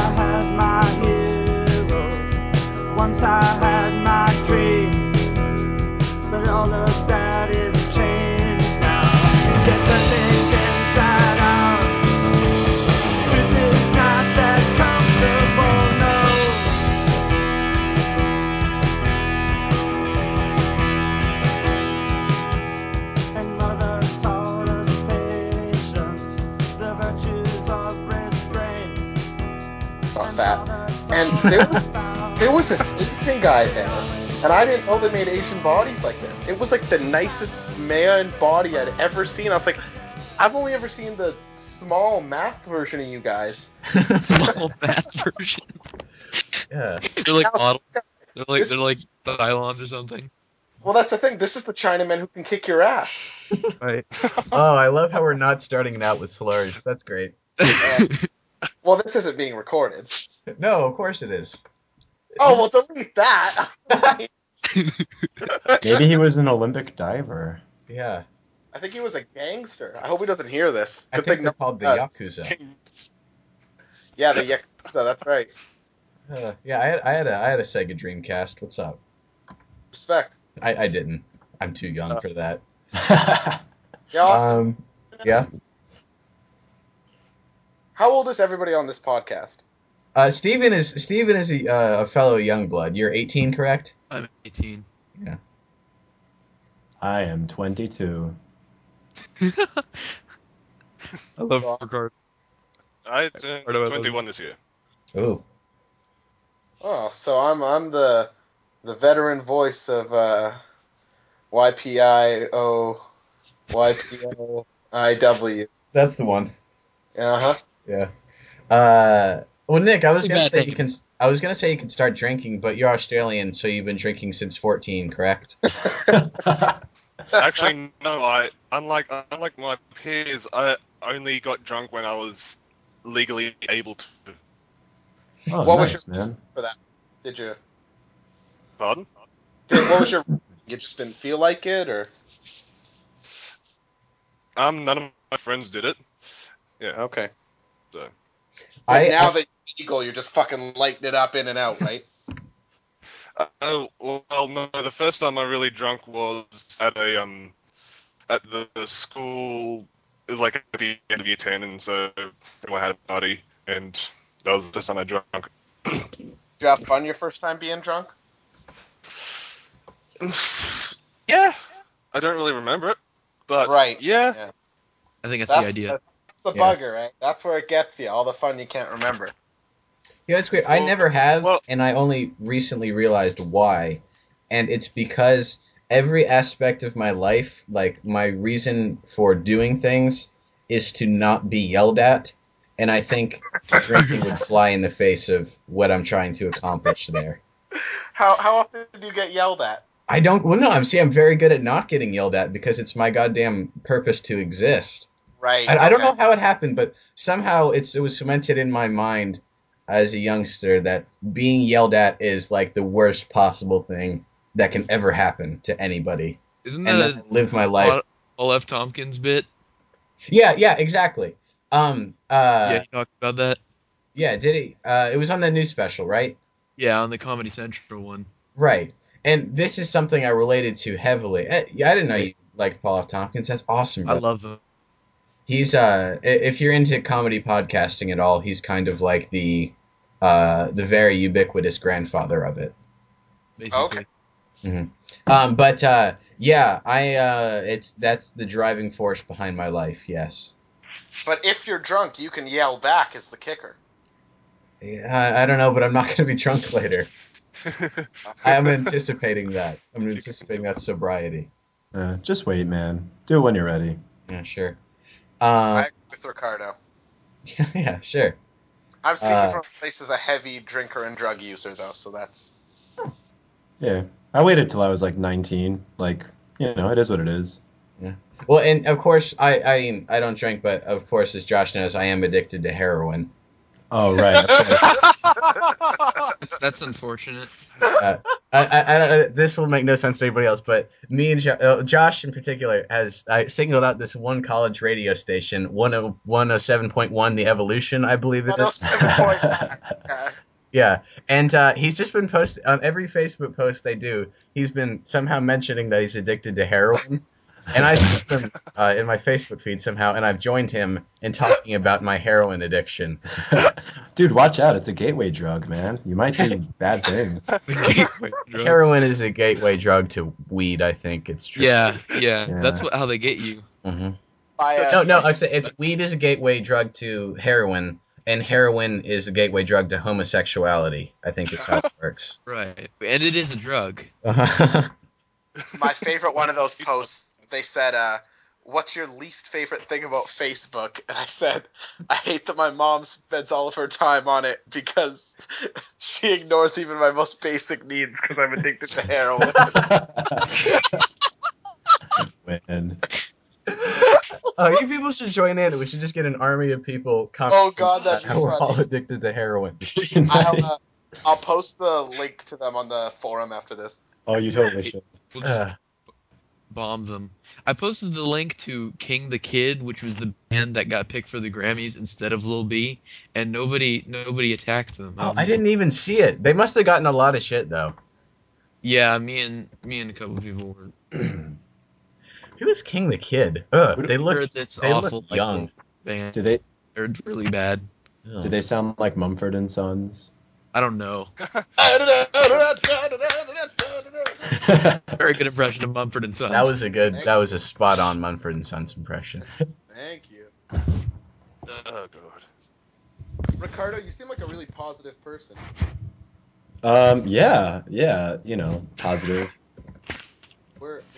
had my heroes, once I had my dream, but all of that is changed now. Get the things inside out. Truth is not that comfortable, no. And mother taught us patience, the virtues of restraint. About that. And there was an Asian guy there. And I didn't know they made Asian bodies like this. It was like the nicest man body I'd ever seen. I was like, I've only ever seen the small math version of you guys. Small math version. Yeah. They're like models. They're like Thylons or something. Well, that's the thing. This is the Chinaman who can kick your ass. Right. Oh, I love how we're not starting it out with slurs. That's great. Well, this isn't being recorded. No, of course it is. Oh, well, delete that. Maybe he was an Olympic diver. Yeah. I think he was a gangster. I hope he doesn't hear this. Good I think they're no called the Yakuza. Yeah, the Yakuza, that's right. Yeah, I had a Sega Dreamcast. What's up? Respect. I didn't. I'm too young for that. Yeah, Austin. Yeah. How old is everybody on this podcast? Steven is a fellow Youngblood. You're 18, correct? I'm 18. Yeah. I am 22. I love Ricardo. I'm 21 this year. Ooh. Oh, so I'm the veteran voice of YPIW. That's the one. Uh-huh. Yeah. Well, Nick, I was gonna say you can start drinking, but you're Australian, so you've been drinking since 14, correct? Actually, no. Unlike my peers, I only got drunk when I was legally able to. Oh, what nice, was your reason for that? Did you? Pardon? What was your? You just didn't feel like it, or? None of my friends did it. Yeah. Okay. So. Now that you're legal, you're just fucking lighting it up in and out, right? Well, no. The first time I really drunk was at the school. It was like at the end of year 10, and so everyone had a party, and that was the first time I drunk. Did you have fun your first time being drunk? Yeah, I don't really remember it, but right, yeah. I think that's the idea. The bugger, right? That's where it gets you. All the fun you can't remember. Yeah, it's weird. I never have, and I only recently realized why. And it's because every aspect of my life, like my reason for doing things, is to not be yelled at. And I think drinking would fly in the face of what I'm trying to accomplish there. How often do you get yelled at? I don't. Well, no. I'm very good at not getting yelled at because it's my goddamn purpose to exist. Right. I don't know how it happened, but somehow it was cemented in my mind as a youngster that being yelled at is like the worst possible thing that can ever happen to anybody. Isn't that and live my life? Paul F. Tompkins bit. Yeah, exactly. Yeah, he talked about that. Yeah, did he? It was on that new special, right? Yeah, on the Comedy Central one. Right, and this is something I related to heavily. I didn't know you liked Paul F. Tompkins. That's awesome. Bro. I love him. He's if you're into comedy podcasting at all, he's kind of like the very ubiquitous grandfather of it. Basically. Okay. Mm-hmm. That's the driving force behind my life. Yes. But if you're drunk, you can yell back. Is the kicker? Yeah, I don't know, but I'm not going to be drunk later. I'm anticipating that. I'm anticipating that sobriety. Just wait, man. Do it when you're ready. Yeah, sure. I agree with Ricardo. Yeah, sure. I'm speaking from a place as a heavy drinker and drug user, though, so that's... Yeah. I waited till I was, 19. It is what it is. Yeah. Well, and, of course, I don't drink, but, of course, as Josh knows, I am addicted to heroin. Oh, right. That's unfortunate. I this will make no sense to anybody else, but me and Josh in particular has singled out this one college radio station, 107.1 The Evolution, I believe it is. Yeah, and he's just been posting on every Facebook post they do. He's been somehow mentioning that he's addicted to heroin, and I see him in my Facebook feed somehow, and I've joined him in talking about my heroin addiction. Dude, watch out! It's a gateway drug, man. You might do bad things. Heroin is a gateway drug to weed. I think it's true. Yeah. That's how they get you. Mm-hmm. No. I'm saying it's weed is a gateway drug to heroin. And heroin is the gateway drug to homosexuality. I think it's how it works. Right. And it is a drug. Uh-huh. My favorite one of those posts, they said, what's your least favorite thing about Facebook? And I said, I hate that my mom spends all of her time on it because she ignores even my most basic needs because I'm addicted to heroin. Man. You people should join in. We should just get an army of people. Oh God, that'd be funny. We're all addicted to heroin. I'll post the link to them on the forum after this. Oh, you totally should. We'll just bomb them. I posted the link to King the Kid, which was the band that got picked for the Grammys instead of Lil B, and nobody attacked them. Oh, I didn't even see it. They must have gotten a lot of shit though. Yeah, me and a couple of people were. Who is King the Kid? Ugh, they look young. Band. They're really bad. Do they sound like Mumford and Sons? I don't know. Very good impression of Mumford and Sons. That was a spot on Mumford and Sons impression. Thank you. Oh God. Ricardo, you seem like a really positive person. Yeah, you know, positive.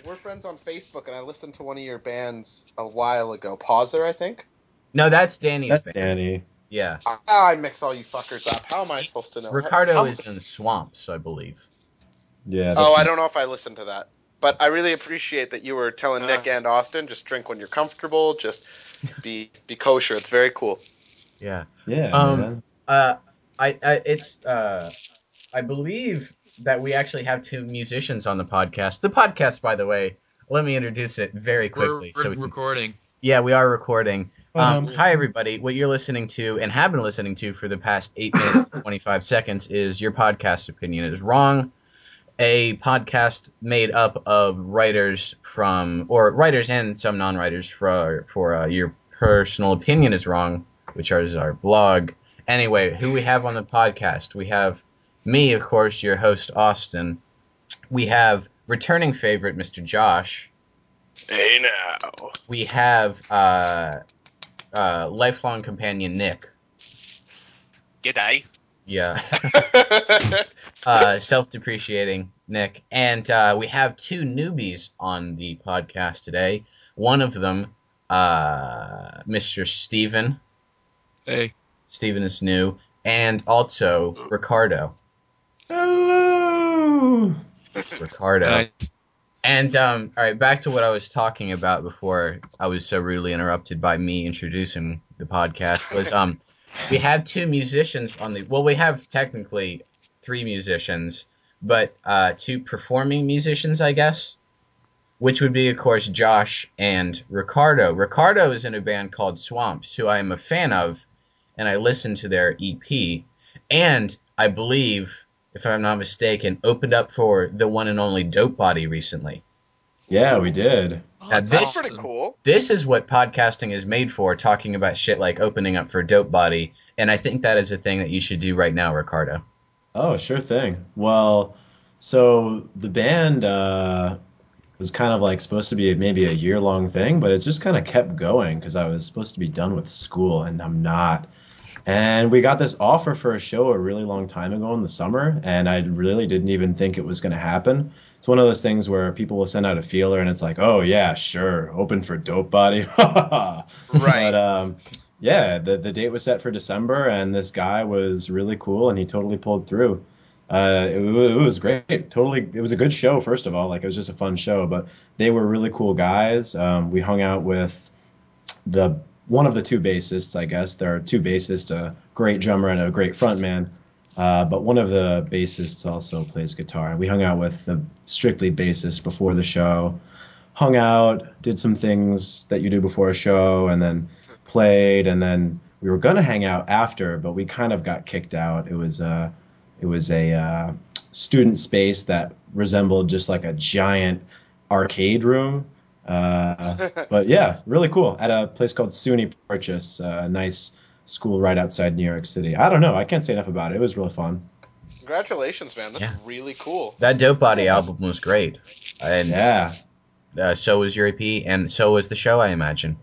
We're friends on Facebook, and I listened to one of your bands a while ago. Pauser, I think? No, that's Danny's band. That's Danny. Yeah. I mix all you fuckers up. How am I supposed to know? Ricardo is in Swamps, I believe. Yeah. I don't know if I listened to that. But I really appreciate that you were telling Nick and Austin, just drink when you're comfortable, just be kosher. It's very cool. Yeah. Yeah. I believe that we actually have two musicians on the podcast. The podcast, by the way, let me introduce it very quickly. We're recording. Yeah, we are recording. Hi, everybody. What you're listening to and have been listening to for the past 8 minutes and 25 seconds is Your Podcast Opinion Is Wrong, a podcast made up of writers and some non-writers for Your Personal Opinion Is Wrong, which is our blog. Anyway, who we have on the podcast? We have me, of course, your host, Austin. We have returning favorite, Mr. Josh. Hey, now. We have lifelong companion, Nick. G'day. Yeah. Self-depreciating, Nick. And we have two newbies on the podcast today. One of them, Mr. Steven. Hey. Steven is new. And also, Ricardo. Hello, Ricardo. Hi. And all right, back to what I was talking about before I was so rudely interrupted by me introducing the podcast. Was we have two musicians on the well, we have technically three musicians, but two performing musicians, I guess, which would be, of course, Josh and Ricardo. Ricardo is in a band called Swamps, who I am a fan of, and I listened to their EP, and I believe, if I'm not mistaken, opened up for the one and only Dope Body recently. Yeah, we did. Oh, that's pretty cool. This is what podcasting is made for, talking about shit like opening up for Dope Body, and I think that is a thing that you should do right now, Ricardo. Oh, sure thing. Well, so the band was kind of like supposed to be maybe a year-long thing, but it just kind of kept going because I was supposed to be done with school, and I'm not. And we got this offer for a show a really long time ago in the summer, and I really didn't even think it was going to happen. It's one of those things where people will send out a feeler, and it's like, oh, yeah, sure, open for Dope Body. Right. But, yeah, the date was set for December, and this guy was really cool, and he totally pulled through. It was great. Totally, it was a good show, first of all. Like, it was just a fun show, but they were really cool guys. We hung out with one of the two bassists, I guess. There are two bassists, a great drummer and a great frontman. But one of the bassists also plays guitar. We hung out with the strictly bassist before the show, hung out, did some things that you do before a show, and then played. And then we were going to hang out after, but we kind of got kicked out. It was a student space that resembled just like a giant arcade room. But yeah, really cool. At a place called SUNY Purchase, a nice school right outside New York City. I don't know. I can't say enough about it. It was really fun. Congratulations, man. That's really cool. That Dope Body album was great. And yeah. So was your EP, and so was the show, I imagine.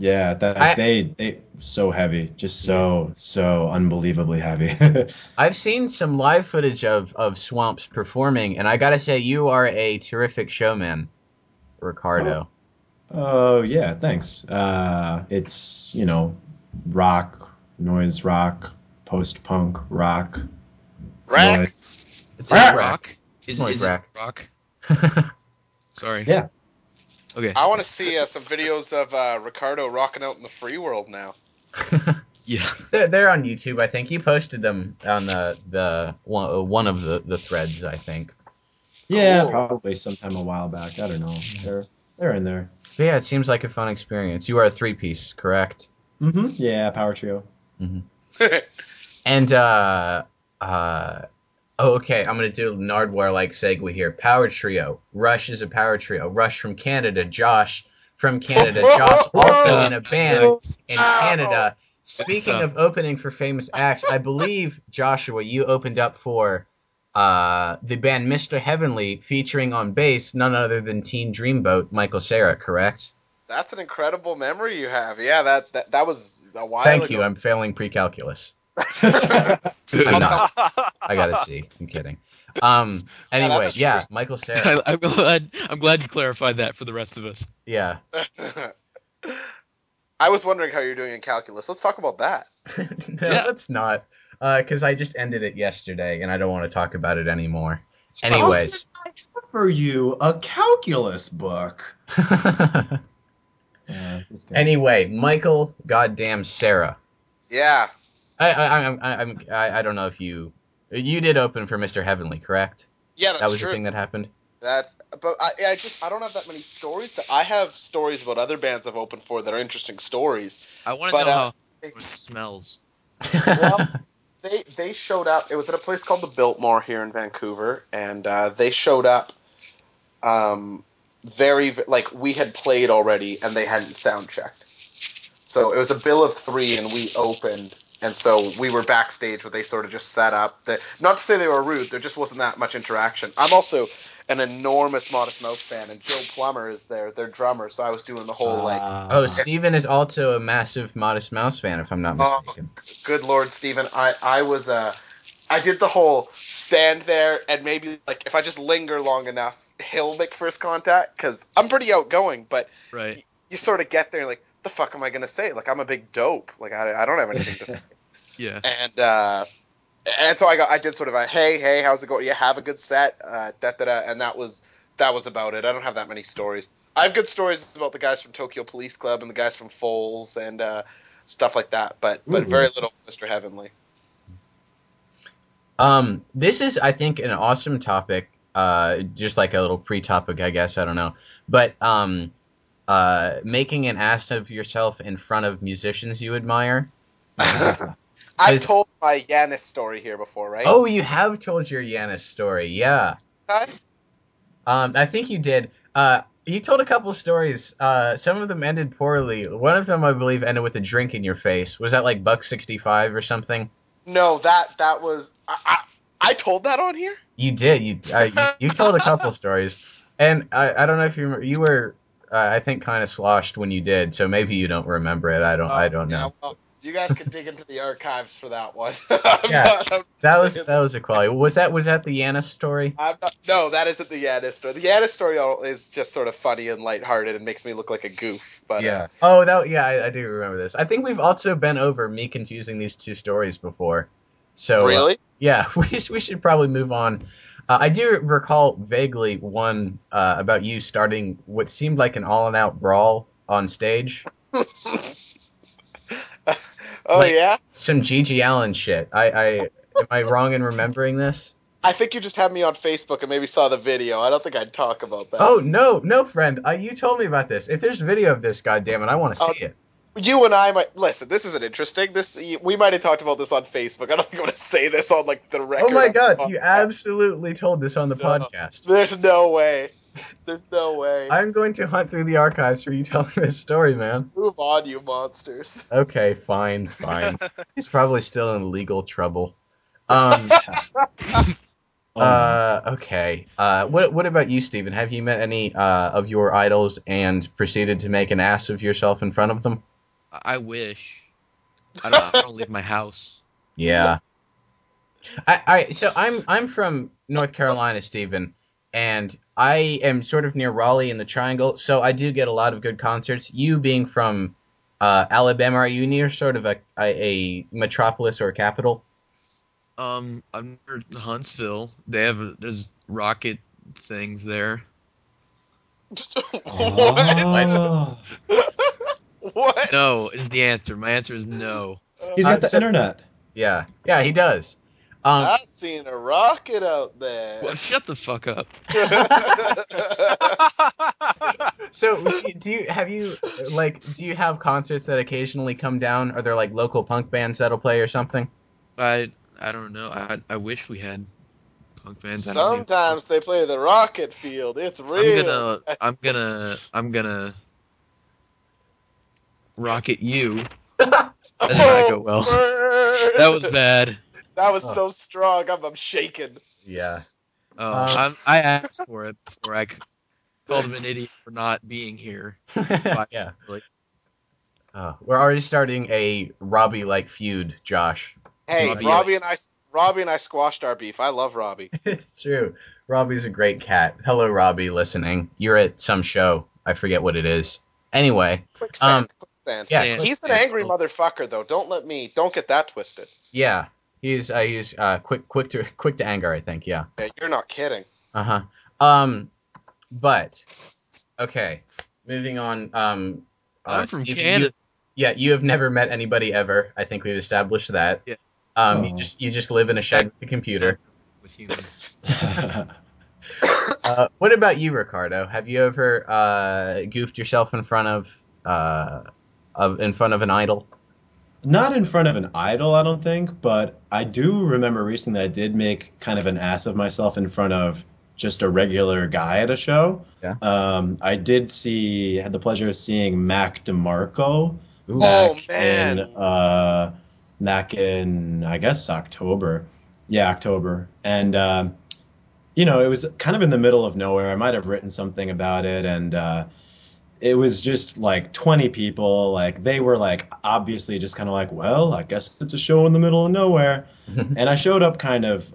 Yeah, they so heavy, just so unbelievably heavy. I've seen some live footage of Swamps performing, and I gotta say, you are a terrific showman, Ricardo. Oh yeah, thanks. It's rock, noise rock, post punk rock, rack. It's rock. Is it rock? Sorry. Yeah. Okay. I want to see some videos of Ricardo rocking out in the free world now. Yeah, they're on YouTube. I think he posted them on the one of the threads. I think. Yeah, cool. Probably sometime a while back. I don't know. They're in there. But yeah, it seems like a fun experience. You are a three-piece, correct? Mm-hmm. Yeah, power trio. Mm-hmm. And okay, I'm going to do a Nardwuar-like segue here. Power trio. Rush is a power trio. Rush from Canada. Josh from Canada. Josh also in a band in Canada. Speaking of opening for famous acts, I believe, Joshua, you opened up for the band Mr. Heavenly, featuring on bass none other than Teen Dreamboat, Michael Cera, correct? That's an incredible memory you have. Yeah, that was a while ago. Thank you. I'm failing pre-calculus. I'm not. I gotta see. I'm kidding. Anyway, yeah, Michael Cera. I'm glad you clarified that for the rest of us. Yeah. I was wondering how you're doing in calculus. Let's talk about that. No, let's not. Because I just ended it yesterday, and I don't want to talk about it anymore. Anyways. I offer you a calculus book. Anyway, Michael goddamn Cera. Yeah. I don't know if you did open for Mr. Heavenly, correct? Yeah, that's true. That was the thing that happened. But I don't have that many stories. I have stories about other bands I've opened for that are interesting stories. I want to know how it smells. Well, they showed up. It was at a place called the Biltmore here in Vancouver, and they showed up. Very like we had played already, and they hadn't sound checked. So it was a bill of three, and we opened. And so we were backstage where they sort of just sat up. Not to say they were rude. There just wasn't that much interaction. I'm also an enormous Modest Mouse fan, and Joe Plummer is their drummer, so I was doing the whole, Steven is also a massive Modest Mouse fan, if I'm not mistaken. Oh, good Lord, Steven. I did the whole stand there, and maybe, if I just linger long enough, he'll make first contact, because I'm pretty outgoing, but you sort of get there and the fuck am I gonna say? I'm a big dope. I don't have anything to say. Yeah. And so I did sort of a hey, how's it going? Yeah, have a good set. And that was about it. I don't have that many stories. I have good stories about the guys from Tokyo Police Club and the guys from Foals and stuff like that, but very little Mr. Heavenly. This is, I think, an awesome topic. Just like a little pre-topic, I guess. I don't know, but making an ass of yourself in front of musicians you admire. I've told my Yanis story here before, right? Oh, you have told your Yanis story, yeah. Hi. I think you did. You told a couple stories. Some of them ended poorly. One of them, I believe, ended with a drink in your face. Was that like $1.65 or something? No, that was... I told that on here? You did. You told a couple stories. And I don't know if you remember, you were... I think kind of sloshed when you did, so maybe you don't remember it. I don't know. Well, you guys can dig into the archives for that one. That was a quality. Was that the Yanis story? No, that isn't the Yanis story. The Yanis story is just sort of funny and lighthearted and makes me look like a goof. But yeah. I do remember this. I think we've also been over me confusing these two stories before. So really, we should probably move on. I do recall vaguely one about you starting what seemed like an all-out brawl on stage. Some G.G. Allen shit. I Am I wrong in remembering this? I think you just had me on Facebook and maybe saw the video. I don't think I'd talk about that. Oh, no, friend. You told me about this. If there's video of this, goddammit, I want to see it. You and I might... Listen, this isn't interesting. We might have talked about this on Facebook. I don't think I'm going to say this on, like, the record. Oh, my God. You absolutely told this on the podcast. There's no way. There's no way. I'm going to hunt through the archives for you telling this story, man. Move on, you monsters. Okay, fine. He's probably still in legal trouble. Okay. What about you, Steven? Have you met any of your idols and proceeded to make an ass of yourself in front of them? I wish. I don't leave my house. Yeah. All right. So I'm from North Carolina, Steven, and I am sort of near Raleigh in the Triangle, so I do get a lot of good concerts. You being from Alabama, are you near sort of a metropolis or a capital? I'm near Huntsville. There's rocket things there. What? What? No is the answer. My answer is no. He's got the internet. Yeah. Yeah, he does. I've seen a rocket out there. Well, shut the fuck up. So, do you have concerts that occasionally come down? Are there like local punk bands that'll play or something? I don't know. I wish we had punk bands. Sometimes they play the rocket field. It's real. I'm gonna rocket you. That did not go well. That was bad. That was so strong. I'm shaking. Yeah. I asked for it before I called him an idiot for not being here. Yeah. We're already starting a Robbie-like feud, Josh. Hey, Robbie and I squashed our beef. I love Robbie. It's true. Robbie's a great cat. Hello, Robbie, listening. You're at some show. I forget what it is. Anyway. Quicksand. Yeah, he's an angry motherfucker, though. Don't get that twisted. Yeah. He's quick to anger, I think, yeah. Yeah, you're not kidding. Uh-huh. But, okay. Moving on. I'm from Canada. You have never met anybody ever. I think we've established that. Yeah. You just live in a shed with a computer. With humans. What about you, Ricardo? Have you ever goofed yourself in front of an idol? Not in front of an idol, I don't think, but I do remember recently I did make kind of an ass of myself in front of just a regular guy at a show. Yeah. I had the pleasure of seeing Mac DeMarco. Ooh. Oh man! Back in I guess October. Yeah, October. And it was kind of in the middle of nowhere. I might have written something about it, and it was just like 20 people. Like they were like obviously just kind of like, well, I guess it's a show in the middle of nowhere. And I showed up kind of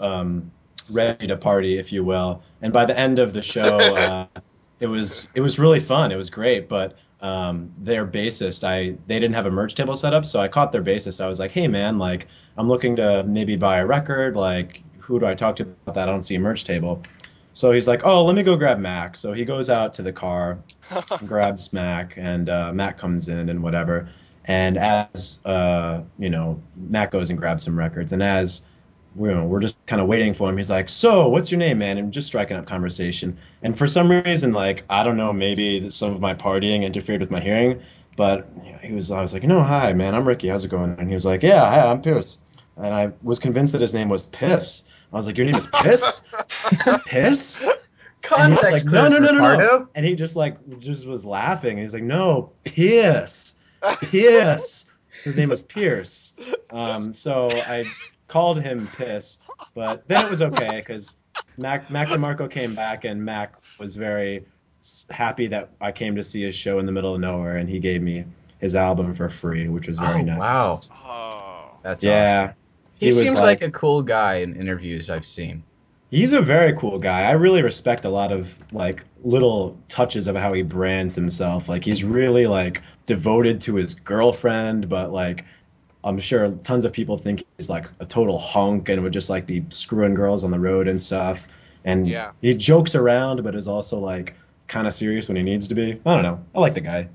ready to party, if you will. And by the end of the show, it was really fun. It was great, but. Their bassist, they didn't have a merch table set up, so I caught their bassist. I was like, hey man, like I'm looking to maybe buy a record, like who do I talk to about that? I don't see a merch table. So he's like, oh, let me go grab Mac. So he goes out to the car, grabs Mac, and Mac comes in and whatever. And as Mac goes and grabs some records, and as we're just kind of waiting for him, he's like, so what's your name, man? And just striking up conversation. And for some reason, like, I don't know, maybe some of my partying interfered with my hearing, but I was like, no, hi, man, I'm Ricky. How's it going? And he was like, yeah, hi, I'm Pierce. And I was convinced that his name was Piss. I was like, your name is Piss? Piss? Context. And he was like, no. And he just was laughing. And he's like, no, Pierce. His name was Pierce. So I called him Piss, but then it was okay because Mac DeMarco came back and Mac was very happy that I came to see his show in the middle of nowhere, and he gave me his album for free, which was very nice. Wow. Oh, that's awesome. He seems like a cool guy in interviews I've seen. He's a very cool guy. I really respect a lot of like little touches of how he brands himself. Like he's really like devoted to his girlfriend, but like I'm sure tons of people think he's like a total hunk and would just like be screwing girls on the road and stuff. And yeah. He jokes around, but is also like kind of serious when he needs to be. I don't know. I like the guy.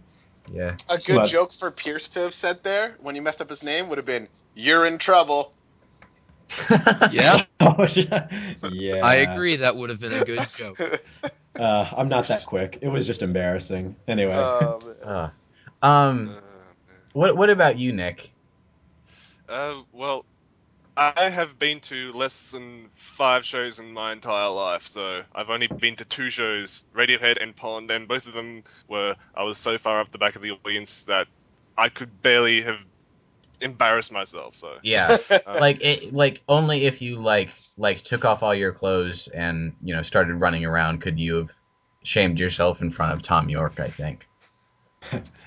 Yeah. A good joke for Pierce to have said there when you messed up his name would have been, you're in trouble. Yeah. Yeah. I agree. That would have been a good joke. I'm not that quick. It was just embarrassing. Anyway. What about you, Nick? Well, I have been to less than 5 shows in my entire life, so I've only been to 2 shows, Radiohead and Pond, and both of them were, I was so far up the back of the audience that I could barely have embarrassed myself, so. Yeah, only if you, took off all your clothes and, started running around could you have shamed yourself in front of Thom Yorke, I think.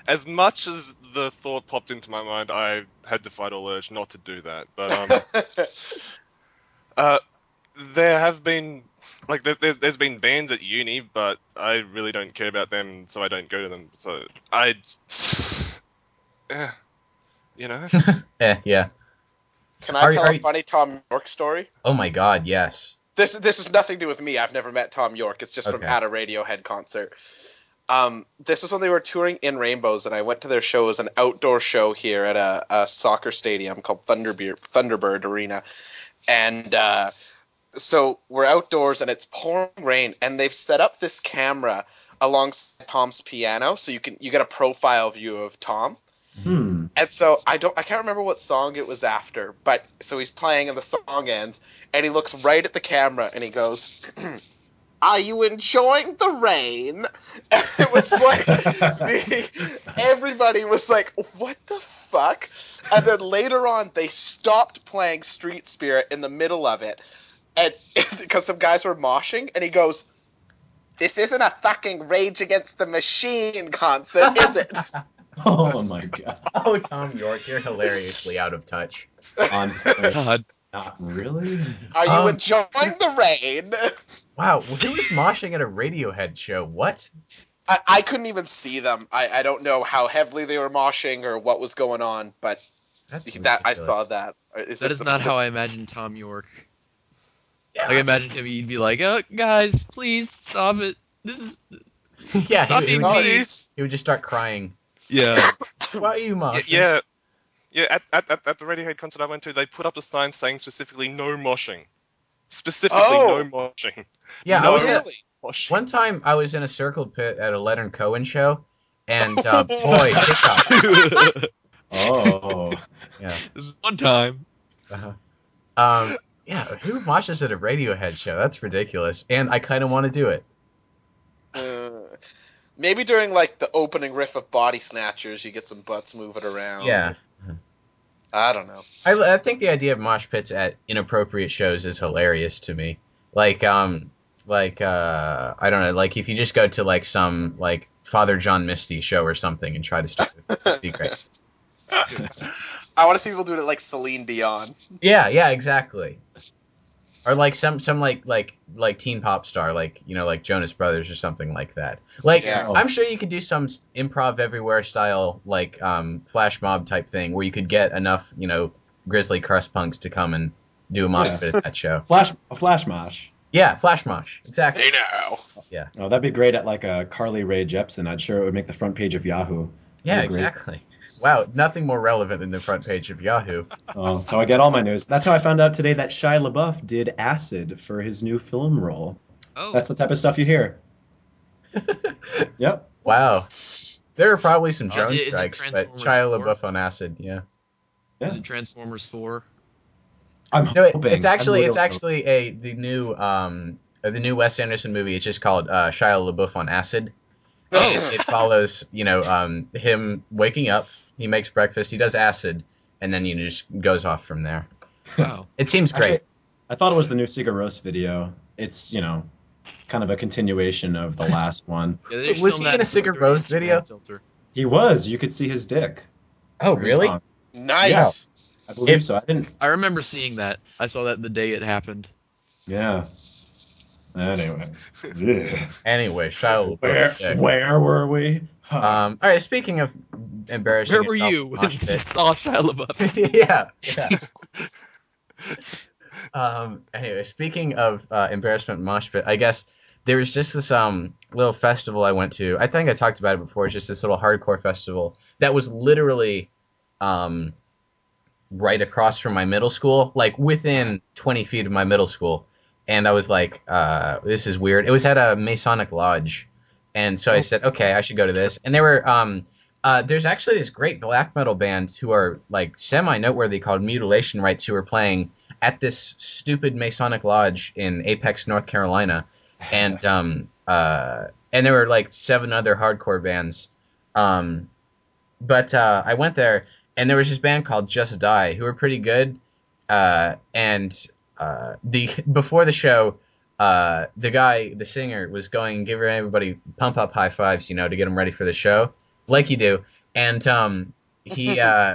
As much as the thought popped into my mind, I had to fight all urge not to do that. But there have been there's been bands at uni, but I really don't care about them, so I don't go to them. So I, yeah. Can I tell a funny Thom Yorke story? Oh my God, yes. This is nothing to do with me. I've never met Thom Yorke. It's just from at a Radiohead concert. This is when they were touring In Rainbows, and I went to their show. It was an outdoor show here at a soccer stadium called Thunderbird Arena. And so we're outdoors, and it's pouring rain, and they've set up this camera alongside Thom's piano, so you get a profile view of Thom. Hmm. And so I can't remember what song it was after, but so he's playing, and the song ends, and he looks right at the camera, and he goes... Are you enjoying the rain? And it was like, everybody was like, what the fuck? And then later on, they stopped playing Street Spirit in the middle of it, and because some guys were moshing, and he goes, this isn't a fucking Rage Against the Machine concert, is it? Oh, my God. Oh, Thom Yorke, you're hilariously out of touch. On God. Not really. Are you enjoying the rain? Wow, who was moshing at a Radiohead show? What? I couldn't even see them. I don't know how heavily they were moshing or what was going on, but I saw that. That is not how I imagined Thom Yorke. Yeah. Like, I imagined him, he'd be like, oh, guys, please stop it. This is... Yeah, he would just start crying. Yeah. Why are you moshing? Yeah. Yeah, at the Radiohead concert I went to, they put up a sign saying specifically no moshing. No moshing. Yeah, no moshing. One time I was in a circle pit at a Leonard Cohen show, and boy, TikTok. Oh, yeah. This is one time. Uh-huh. Yeah, who moshes at a Radiohead show? That's ridiculous, and I kind of want to do it. Maybe during the opening riff of Body Snatchers, you get some butts moving around. Yeah. I don't know. I think the idea of mosh pits at inappropriate shows is hilarious to me. I don't know, if you just go to some Father John Misty show or something and try to start with it, it'd be great. I want to see people do it at Celine Dion. Yeah, exactly. Or some teen pop star, Jonas Brothers or something like that. I'm sure you could do some improv everywhere style, flash mob type thing where you could get enough, grizzly crust punks to come and do a mosh bit at that show. Flash mosh. Yeah, flash mosh. Exactly. Hey now. Yeah. Oh, that'd be great at a Carly Rae Jepsen. I'm sure it would make the front page of Yahoo. Yeah, exactly. Wow, nothing more relevant than the front page of Yahoo. Oh, that's how I get all my news. That's how I found out today that Shia LaBeouf did acid for his new film role. Oh. That's the type of stuff you hear. Yep. Wow. There are probably some drone strikes, but Shia LaBeouf on acid, yeah. Is it Transformers 4? It's actually the new Wes Anderson movie. It's just called Shia LaBeouf on Acid. Oh. It follows, him waking up. He makes breakfast. He does acid, and then just goes off from there. Wow, it seems great. Actually, I thought it was the new Sigur Rós video. It's kind of a continuation of the last one. Yeah, was he in a Sigur Rós video? He was. You could see his dick. Oh, really? Nice. Yeah, I believe so. I remember seeing that. I saw that the day it happened. Yeah. Anyway, Shia LaBeouf. Where were we? Huh. All right. Speaking of embarrassing, where were you when you saw Shia LaBeouf? Yeah. Anyway, speaking of embarrassment mosh pit, I guess there was just this little festival I went to. I think I talked about it before. It's just this little hardcore festival that was literally right across from my middle school, like within 20 feet of my middle school. And I was like, this is weird. It was at a Masonic lodge. And so I said, okay, I should go to this. And there were, there's actually this great black metal band who are like semi-noteworthy called Mutilation Rites, who were playing at this stupid Masonic lodge in Apex, North Carolina. And there were like 7 other hardcore bands. But I went there and there was this band called Just Die who were pretty good. Before the show, the guy, the singer, was going and giving everybody pump up high fives, you know, to get them ready for the show, like you do. And he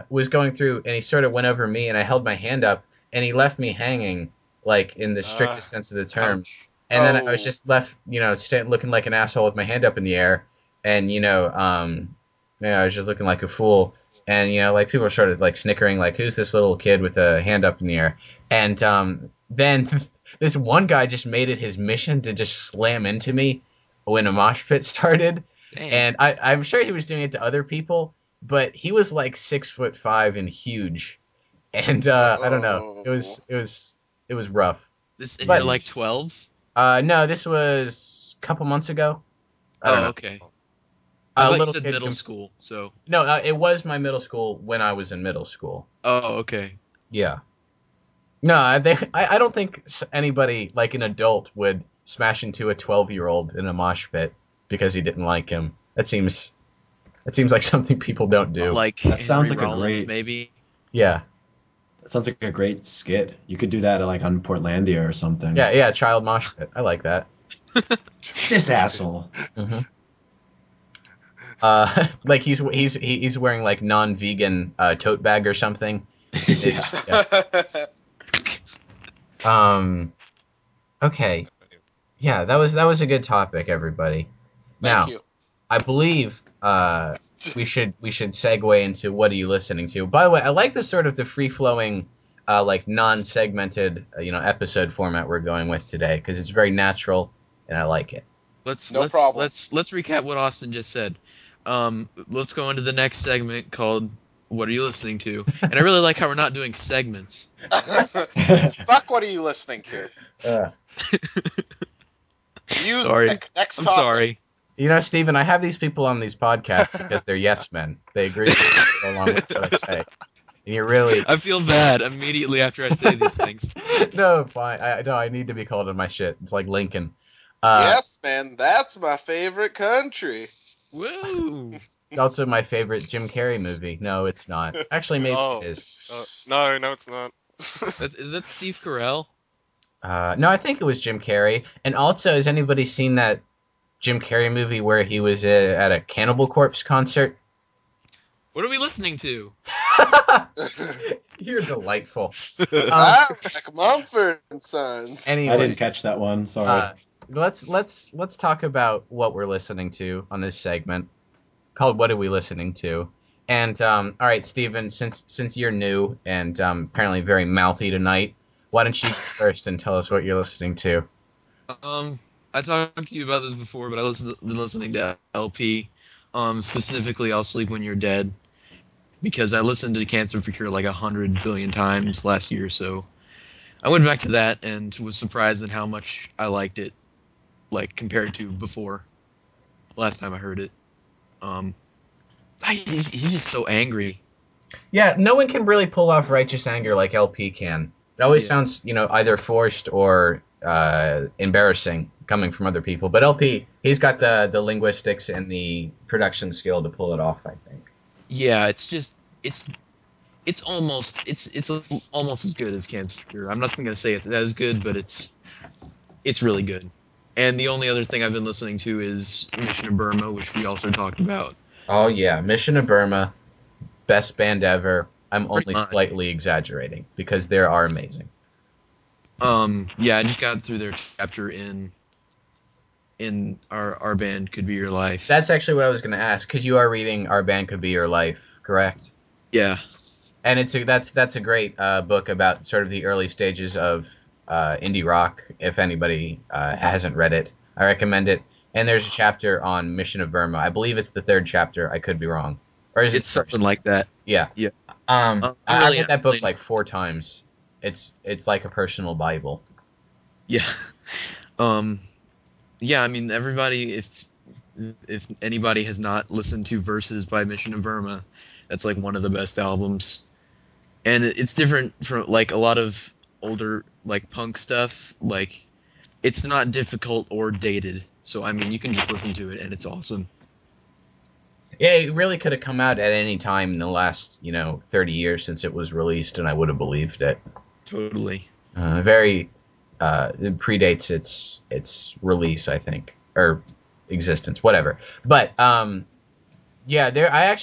was going through and he sort of went over me and I held my hand up and he left me hanging, like in the strictest sense of the term. And then I was just left, you know, looking like an asshole with my hand up in the air. And, you know, I was just looking like a fool. And, you know, like people started like snickering, like, who's this little kid with a hand up in the air? And then this one guy just made it his mission to just slam into me when a mosh pit started. Damn. And I'm sure he was doing it to other people, but he was like 6'5" and huge. And I don't know. It was rough. This and you're like 12? No, this was a couple months ago. I don't know. Okay. I said middle school, so... No, it was my middle school when I was in middle school. Oh, okay. Yeah. No, I don't think anybody, like an adult, would smash into a 12-year-old in a mosh pit because he didn't like him. That seems like something people don't do. Like that sounds Henry like Rollins, a great... maybe? Yeah. That sounds like a great skit. You could do that like on Portlandia or something. Yeah, child mosh pit. I like that. This asshole. Mm-hmm. Like he's wearing like non-vegan tote bag or something. Yeah. Yeah. Okay. Yeah, that was a good topic, everybody. Thank you. I believe we should segue into what are you listening to. By the way, I like this sort of the free-flowing, like non-segmented, episode format we're going with today because it's very natural and I like it. Let's recap what Austin just said. Let's go into the next segment called What Are You Listening To? And I really like how we're not doing segments. Fuck, what are you listening to? Next topic. I'm sorry. You know, Steven, I have these people on these podcasts because they're yes men. They agree along with what I say. And you really... I feel bad immediately after I say these things. No, fine. I need to be called on my shit. It's like Lincoln. Yes, man. That's my favorite country. Woo! It's also my favorite Jim Carrey movie. No, it's not. Actually, maybe it is. No, it's not. Is that Steve Carell? No, I think it was Jim Carrey. And also, has anybody seen that Jim Carrey movie where he was at a Cannibal Corpse concert? What are we listening to? You're delightful. Like Mumford and Sons. Anyway, I didn't catch that one. Sorry. Let's talk about what we're listening to on this segment called What Are We Listening To? And all right, Steven, since you're new and apparently very mouthy tonight, why don't you first and tell us what you're listening to? I talked to you about this before, but I've been listening to LP, specifically I'll Sleep When You're Dead, because I listened to Cancer for Cure like 100 billion times last year, so I went back to that and was surprised at how much I liked it. Like, compared to before, last time I heard it. He's just so angry. Yeah, no one can really pull off righteous anger like LP can. It always sounds, either forced or embarrassing coming from other people. But LP, he's got the linguistics and the production skill to pull it off, I think. Yeah, it's just, it's almost as good as Cancer Cure. I'm not going to say it's as good, but it's really good. And the only other thing I've been listening to is Mission of Burma, which we also talked about. Oh, yeah. Mission of Burma, best band ever. I'm only slightly exaggerating because they are amazing. Yeah, I just got through their chapter in Our Band Could Be Your Life. That's actually what I was going to ask, because you are reading Our Band Could Be Your Life, correct? Yeah. And that's a great book about sort of the early stages of... indie rock, if anybody hasn't read it. I recommend it. And there's a chapter on Mission of Burma. I believe it's the 3rd chapter. I could be wrong. Or is it something like that. Yeah. I read that book like 4 times. It's like a personal Bible. Yeah. Yeah, I mean, everybody, if anybody has not listened to Verses by Mission of Burma, that's like one of the best albums. And it's different from like a lot of older like punk stuff. Like, it's not difficult or dated. So, I mean, you can just listen to it and it's awesome. Yeah, it really could have come out at any time in the last, 30 years since it was released, and I would have believed it. Totally. It predates its release, I think, or existence, whatever. But, yeah, I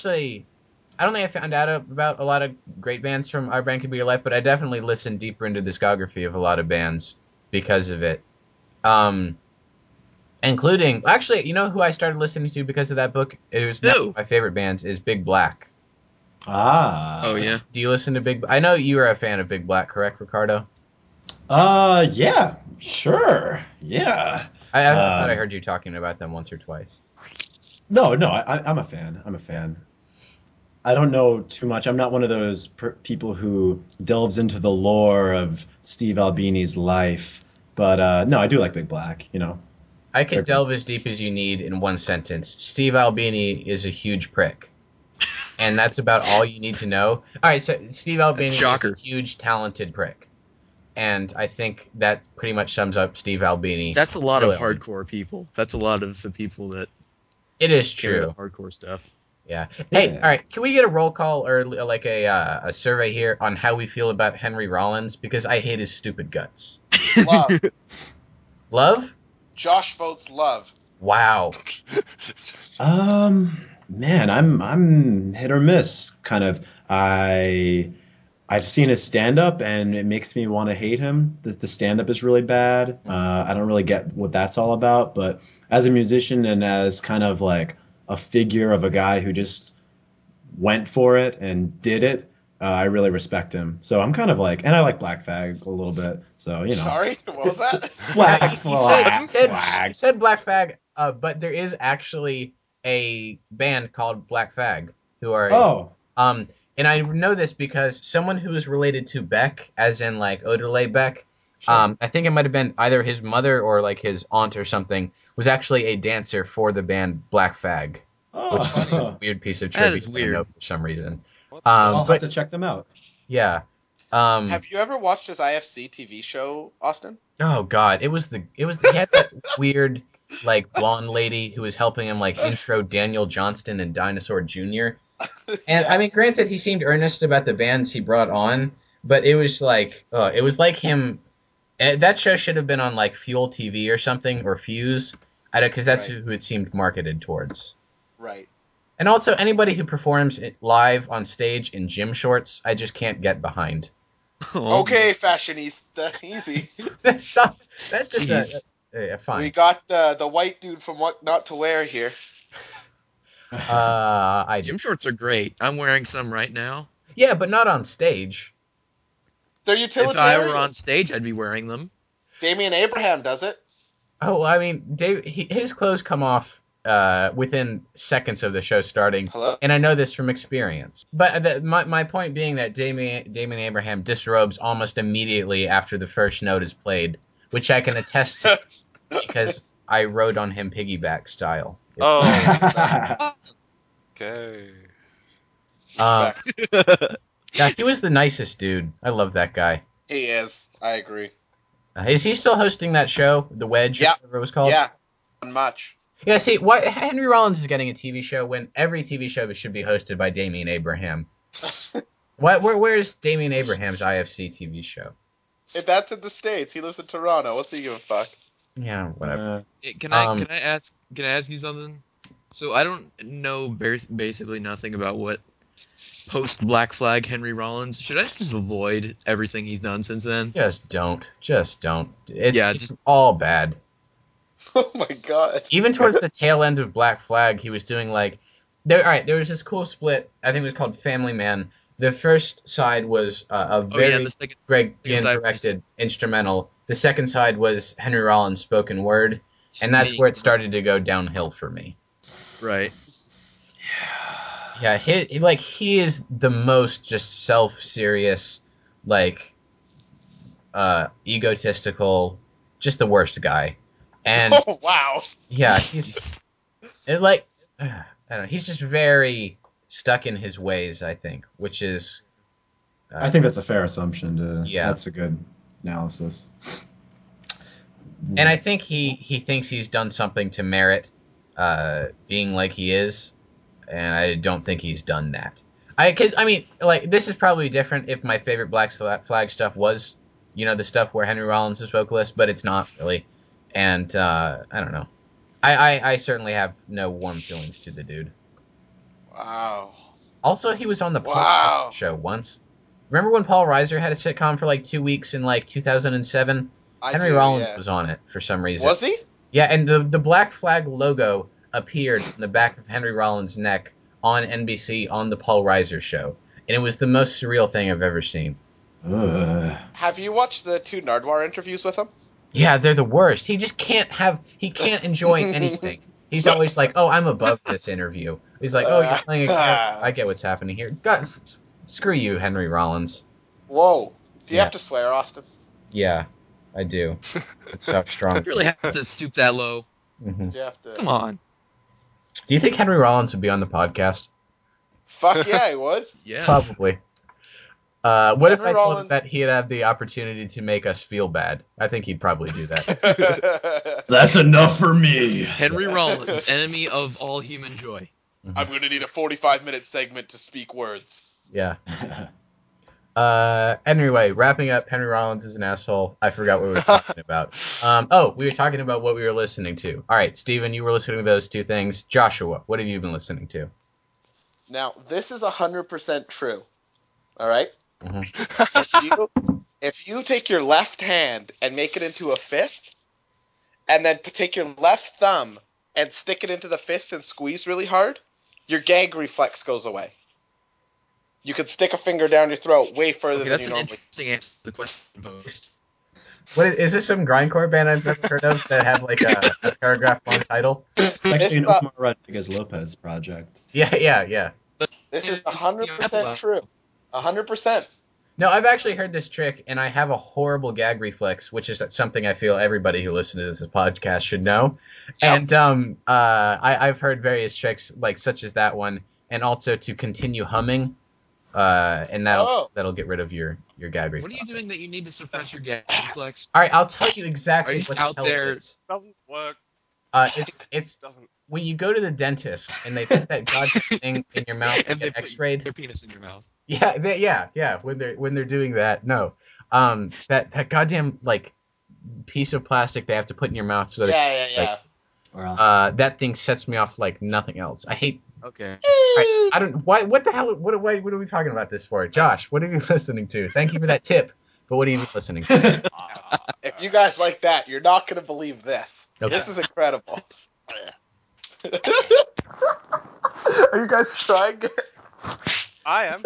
don't think I found out about a lot of great bands from Our Band Could Be Your Life, but I definitely listened deeper into the discography of a lot of bands because of it. Including, actually, you know who I started listening to because of that book? It was one of my favorite bands is Big Black. Ah. Oh, yeah. Do you listen to Big Black? I know you are a fan of Big Black, correct, Ricardo? Yeah, sure, yeah. I thought I heard you talking about them once or twice. No, I'm a fan. I don't know too much. I'm not one of those people who delves into the lore of Steve Albini's life, but no, I do like Big Black, I can delve as deep as you need in one sentence. Steve Albini is a huge prick. And that's about all you need to know. All right, so Steve Albini is a huge, talented prick. And I think that pretty much sums up Steve Albini. That's a lot of hardcore people. That's a lot of the people that... It is true. Hardcore stuff. Yeah. Hey, all right, can we get a roll call or like a survey here on how we feel about Henry Rollins? Because I hate his stupid guts. Love. Love? Josh votes love. Wow. Man, I'm hit or miss kind of. I've seen his stand up and it makes me want to hate him. The stand up is really bad. I don't really get what that's all about, but as a musician and as kind of like a figure of a guy who just went for it and did it, I really respect him. So I'm kind of like, and I like Black Flag a little bit. So, Sorry, what was that? Black Flag. You said Black Flag, but there is actually a band called Black Flag who are... Oh. And I know this because someone who is related to Beck, as in like Odelay Beck, sure. I think it might have been either his mother or like his aunt or something, was actually a dancer for the band Black Flag, which is a weird piece of trivia. That is weird. For some reason. I'll have to check them out. Yeah. Have you ever watched his IFC TV show, Austin? Oh God, he had that weird like blonde lady who was helping him like intro Daniel Johnston and Dinosaur Jr. And I mean, granted, he seemed earnest about the bands he brought on, but it was like him. That show should have been on like Fuel TV or something, or Fuse, because that's who it seemed marketed towards. Right. And also, anybody who performs it live on stage in gym shorts, I just can't get behind. Okay, fashionista, easy. That's just fine. We got the white dude from What Not to Wear here. Gym shorts are great. I'm wearing some right now. Yeah, but not on stage. They're utilitarian. If I were on stage, I'd be wearing them. Damian Abraham does it. Oh, I mean, his clothes come off within seconds of the show starting. Hello? And I know this from experience. But my point being that Damian Abraham disrobes almost immediately after the first note is played, which I can attest to because I rode on him piggyback style. Oh. Okay. Yeah, he was the nicest dude. I love that guy. He is. I agree. Is he still hosting that show, The Wedge, or whatever it was called? Yeah, much. Yeah, see, Henry Rollins is getting a TV show when every TV show should be hosted by Damian Abraham. Where's Damian Abraham's IFC TV show? If that's in the States. He lives in Toronto. What's he give a fuck? Yeah, whatever. Can I ask you something? So I don't know basically nothing about what post Black Flag Henry Rollins. Should I just avoid everything he's done since then? Just don't. It's all bad. Oh my God. Even towards the tail end of Black Flag, he was doing there was this cool split. I think it was called Family Man. The first side was Greg Ginn-directed instrumental. The second side was Henry Rollins' spoken word, and that's where it started to go downhill for me. Right. Yeah. Yeah, he is the most just self-serious, like, egotistical, just the worst guy. And oh, wow. Yeah, he's like, I don't know, he's just very stuck in his ways, I think, which is... I think that's a fair assumption. That's a good analysis. And I think he thinks he's done something to merit being like he is, and I don't think he's done that. This is probably different if my favorite Black Flag stuff was, you know, the stuff where Henry Rollins is vocalist, but it's not really. And I don't know. I certainly have no warm feelings to the dude. Wow. Also, he was on the Paul show once. Remember when Paul Reiser had a sitcom for like 2 weeks in like 2007? Henry Rollins was on it for some reason. Was he? Yeah, and the Black Flag logo appeared on the back of Henry Rollins' neck on NBC on the Paul Reiser show. And it was the most surreal thing I've ever seen. Have you watched the two Nardwuar interviews with him? Yeah, they're the worst. He can't enjoy anything. He's always like, oh, I'm above this interview. He's like, oh, you're playing a character. I get what's happening here. God, screw you, Henry Rollins. Whoa. Do you have to swear, Austin? Yeah, I do. It's so strong. You really have to stoop that low. Mm-hmm. Come on. Do you think Henry Rollins would be on the podcast? Fuck yeah, he would. Yeah. Probably. What Henry if I told Rollins... him that he had the opportunity to make us feel bad? I think he'd probably do that. That's enough for me. Henry Rollins, enemy of all human joy. Mm-hmm. I'm going to need a 45-minute segment to speak words. Yeah. Anyway, wrapping up, Henry Rollins is an asshole. I forgot what we were talking about. We were talking about what we were listening to. All right, Steven, you were listening to those two things. Joshua, what have you been listening to? Now, this is 100% true. All right? Mm-hmm. If you take your left hand and make it into a fist, and then take your left thumb and stick it into the fist and squeeze really hard, your gag reflex goes away. You could stick a finger down your throat way further than you normally. That's an interesting answer to the question. What is this? Some grindcore band I've never heard of that have like a paragraph-long title? It's actually an Omar Rodriguez Lopez project. Yeah. This is 100% true. 100%. No, I've actually heard this trick, and I have a horrible gag reflex, which is something I feel everybody who listens to this podcast should know. Yeah. And I've heard various tricks like such as that one, and also to continue humming. And that'll get rid of your gag reflex. What are you doing that you need to suppress your gag reflex? All right, I'll tell you exactly what the hell it is. It doesn't work. It's doesn't. When you go to the dentist and they put that goddamn thing in your mouth and get X-rayed. Their penis in your mouth. Yeah, yeah. When they're doing that, no, that goddamn like piece of plastic they have to put in your mouth so that that thing sets me off like nothing else. I hate. Okay. Right. I don't. Why? What the hell? What are we talking about this for? Josh, what are you listening to? Thank you for that tip. But what are you listening to? If you guys like that, you're not going to believe this. Okay. This is incredible. Are you guys trying? I am.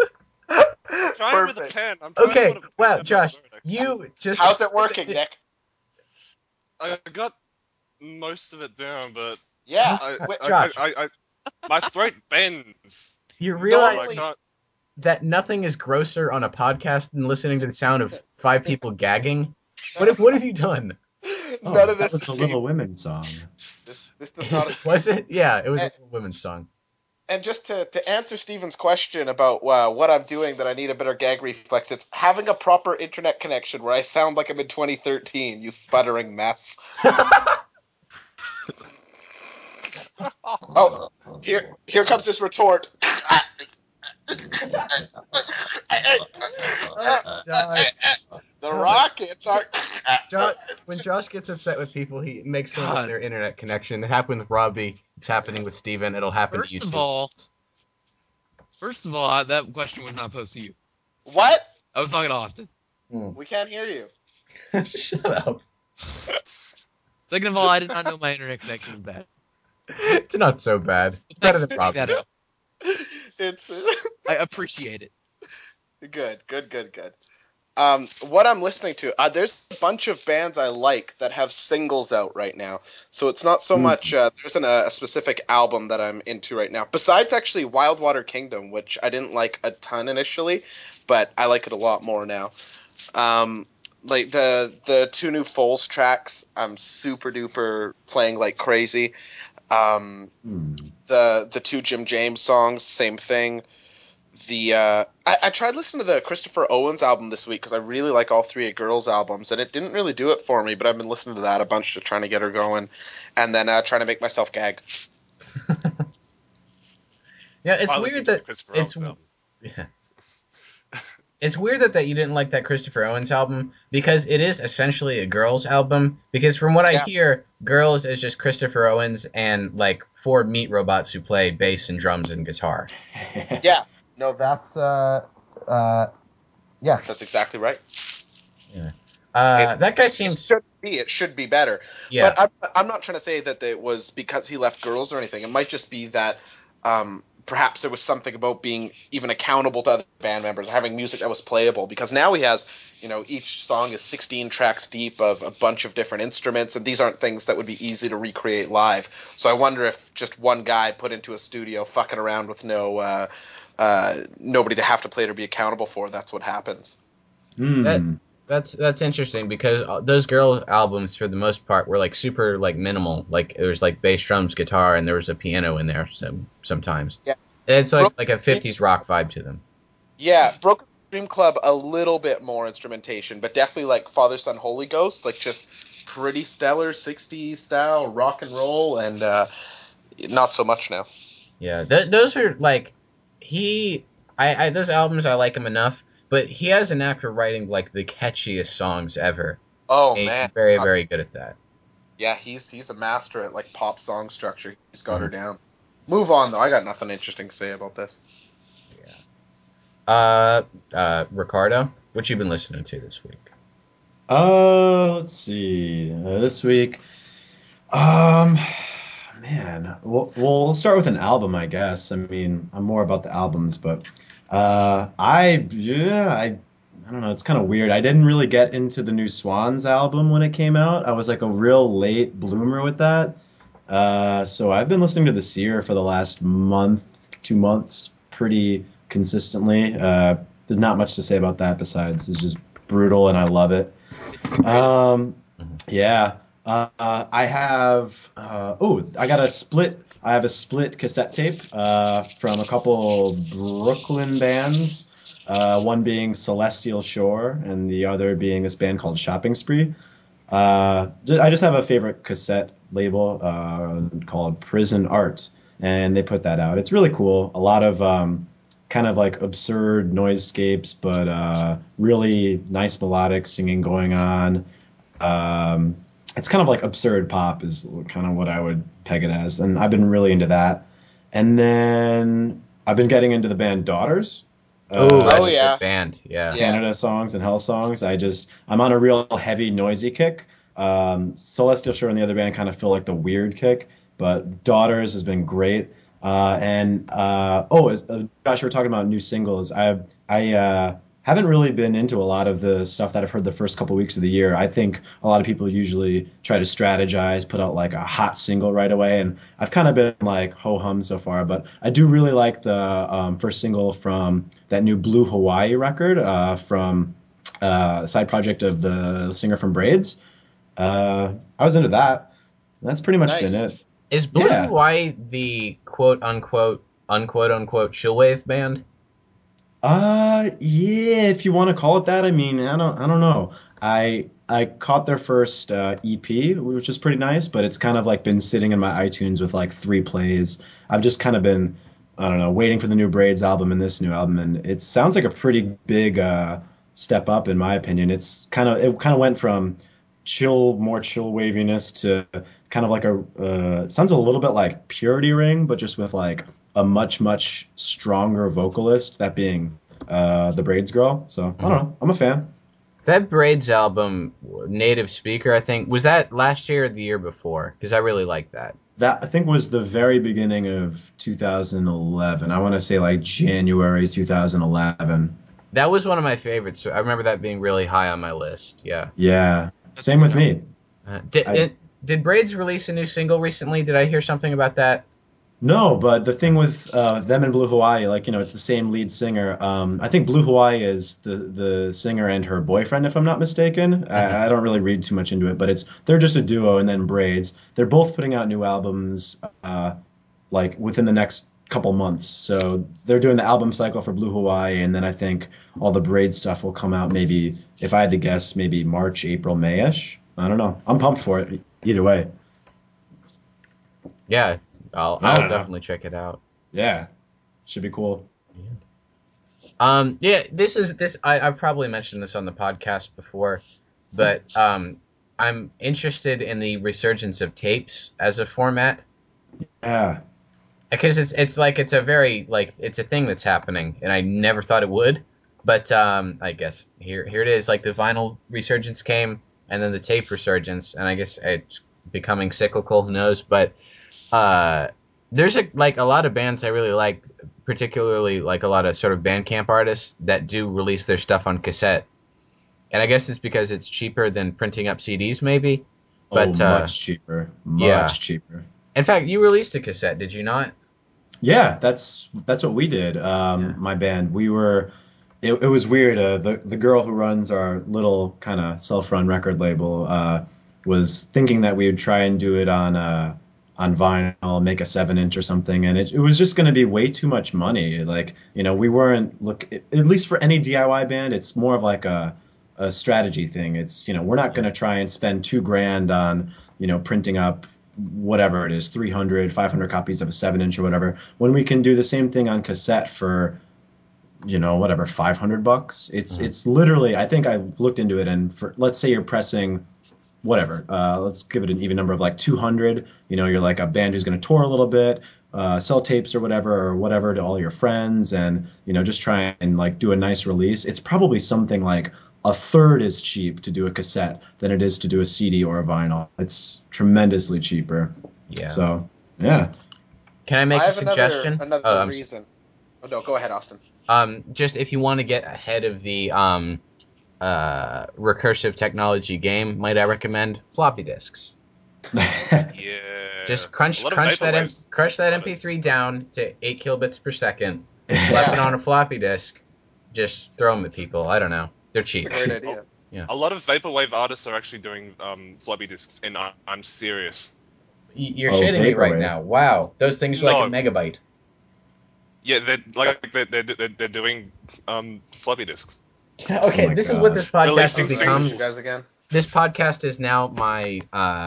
I'm trying Perfect. With a pen. I'm trying okay. Wow, Josh, you just. How's it working, Nick? I got most of it down, but yeah, Josh. My throat bends. You realize that nothing is grosser on a podcast than listening to the sound of five people gagging? What have you done? Oh, none of this was a Little Women song. This does not. Was it? Yeah, it was a Little Women song. And just to answer Steven's question about what I'm doing that I need a better gag reflex, it's having a proper internet connection where I sound like I'm in 2013, you sputtering mess. Oh, here comes this retort. The Rockets are... Josh, when Josh gets upset with people, he makes fun of their internet connection. It happened with Robbie. It's happening with Steven. It'll happen to you, Steve. First of all, that question was not posed to you. What? I was talking to Austin. We can't hear you. Shut up. Second of all, I did not know my internet connection was bad. It's not so bad. It's better than Rob's. I appreciate it. Good. What I'm listening to, there's a bunch of bands I like that have singles out right now. So it's not so much, there isn't a specific album that I'm into right now. Besides, actually, Wildwater Kingdom, which I didn't like a ton initially, but I like it a lot more now. Like the two new Foals tracks, I'm super duper playing like crazy. The two Jim James songs, same thing. I tried listening to the Christopher Owens album this week because I really like all three of Girls' albums, and it didn't really do it for me, but I've been listening to that a bunch to trying to get her going, and then trying to make myself gag. It's weird that you didn't like that Christopher Owens album, because it is essentially a Girls' album, because from what I hear, Girls is just Christopher Owens and like four meat robots who play bass and drums and guitar. Yeah. No, that's yeah, that's exactly right. Yeah, that guy seems it should be better. Yeah, but I'm not trying to say that it was because he left Girls or anything. It might just be that perhaps there was something about being even accountable to other band members, having music that was playable. Because now he has, each song is 16 tracks deep of a bunch of different instruments, and these aren't things that would be easy to recreate live. So I wonder if just one guy put into a studio fucking around with no. Nobody to have to play it or be accountable for. That's what happens. That's interesting, because those Girls albums, for the most part, were like super like minimal. Like it was like bass, drums, guitar, and there was a piano in there. Sometimes, yeah, it's like a 50s rock vibe to them. Yeah, Broken Dream Club a little bit more instrumentation, but definitely like Father, Son, Holy Ghost, like just pretty stellar 60s style rock and roll, and not so much now. Yeah, those are like. Those albums, I like him enough, but he has a knack for writing like the catchiest songs ever. Oh, and man, he's very, very good at that. Yeah, he's a master at like pop song structure. He's got her down. Move on though, I got nothing interesting to say about this. Yeah. Ricardo, what you been listening to this week? Let's see. This week, man, we'll start with an album, I guess. I mean, I'm more about the albums, but I don't know. It's kind of weird. I didn't really get into the new Swans album when it came out. I was like a real late bloomer with that. So I've been listening to The Seer for the last month, 2 months, pretty consistently. There's not much to say about that besides it's just brutal and I love it. Yeah. I have a split cassette tape from a couple Brooklyn bands, one being Celestial Shore and the other being this band called Shopping Spree. I just have a favorite cassette label called Prison Art, and they put that out. It's really cool. A lot of kind of like absurd noisescapes, but really nice melodic singing going on. It's kind of like absurd pop is kind of what I would peg it as. And I've been really into that. And then I've been getting into the band Daughters. That's a good band. Yeah. Canada songs and hell songs. I'm on a real heavy, noisy kick. Celestial Shore and the other band kind of feel like the weird kick. But Daughters has been great. Josh, you were talking about new singles. I haven't really been into a lot of the stuff that I've heard the first couple weeks of the year. I think a lot of people usually try to strategize, put out like a hot single right away, and I've kind of been like ho-hum so far, but I do really like the first single from that new Blue Hawaii record from a side project of the singer from Braids. I was into that. That's pretty much been it. Is Blue Hawaii the quote-unquote chillwave band? Yeah, if you want to call it that. I mean, I don't know. I caught their first EP, which is pretty nice, but it's kind of like been sitting in my iTunes with like 3 plays. I've just kind of been, I don't know, waiting for the new Braids album and this new album, and it sounds like a pretty big step up in my opinion. It's kind of went from more chill waviness to kind of like a sounds a little bit like Purity Ring, but just with like a much stronger vocalist, that being the Braids girl. So I don't know, I'm a fan. That Braids album, Native Speaker, I think, was that last year or the year before? Because I really like that. That I think was the very beginning of 2011. I want to say like January 2011. That was one of my favorites. I remember that being really high on my list. Yeah. Yeah. Same with me. Did Braids release a new single recently? Did I hear something about that? No, but the thing with them and Blue Hawaii, like, you know, it's the same lead singer. I think Blue Hawaii is the singer and her boyfriend, if I'm not mistaken. Mm-hmm. I don't really read too much into it, but they're just a duo, and then Braids. They're both putting out new albums, like, within the next couple months. So they're doing the album cycle for Blue Hawaii, and then I think all the Braid stuff will come out maybe, if I had to guess, maybe March, April, May-ish. I don't know. I'm pumped for it either way. Yeah. I'll definitely check it out. Yeah, should be cool. Yeah. I've probably mentioned this on the podcast before, but I'm interested in the resurgence of tapes as a format. Yeah. Because it's a thing that's happening, and I never thought it would, but I guess here it is. Like, the vinyl resurgence came, and then the tape resurgence, and I guess it's becoming cyclical. Who knows? But there's a lot of bands I really like, particularly like a lot of sort of Bandcamp artists that do release their stuff on cassette, and I guess it's because it's cheaper than printing up CDs, maybe. But much cheaper. In fact, you released a cassette, did you not? Yeah, that's what we did. My band, it was weird. The girl who runs our little kind of self-run record label was thinking that we would try and do it on vinyl, make a 7-inch or something, and it was just going to be way too much money. Like, you know, we weren't at least for any DIY band, it's more of like a strategy thing. It's, you know, we're not going to try and spend $2,000 on, you know, printing up whatever it is, 300, 500 copies of a 7-inch or whatever, when we can do the same thing on cassette for, you know, whatever, $500. It's literally, I think I looked into it, and for, let's say you're pressing whatever, let's give it an even number of like 200, you know, you're like a band who's going to tour a little bit, sell tapes or whatever to all your friends, and, you know, just try and like do a nice release. It's probably something like a third as cheap to do a cassette than it is to do a CD or a vinyl. It's tremendously cheaper. Yeah. So, yeah. Can I make a suggestion? Another reason. Oh, no, go ahead, Austin. Just if you want to get ahead of the recursive technology game, might I recommend floppy disks? Yeah. Just crush that MP3 down to 8 kilobits per second, slap it on a floppy disk, just throw them at people. I don't know. They're cheap. That's a great idea. Yeah. A lot of vaporwave artists are actually doing floppy disks, and I'm serious. You're shitting me right now. Wow. Those things are like a megabyte. Yeah, they're doing floppy disks. Okay, this is what this podcast has become. You guys again? This podcast is now my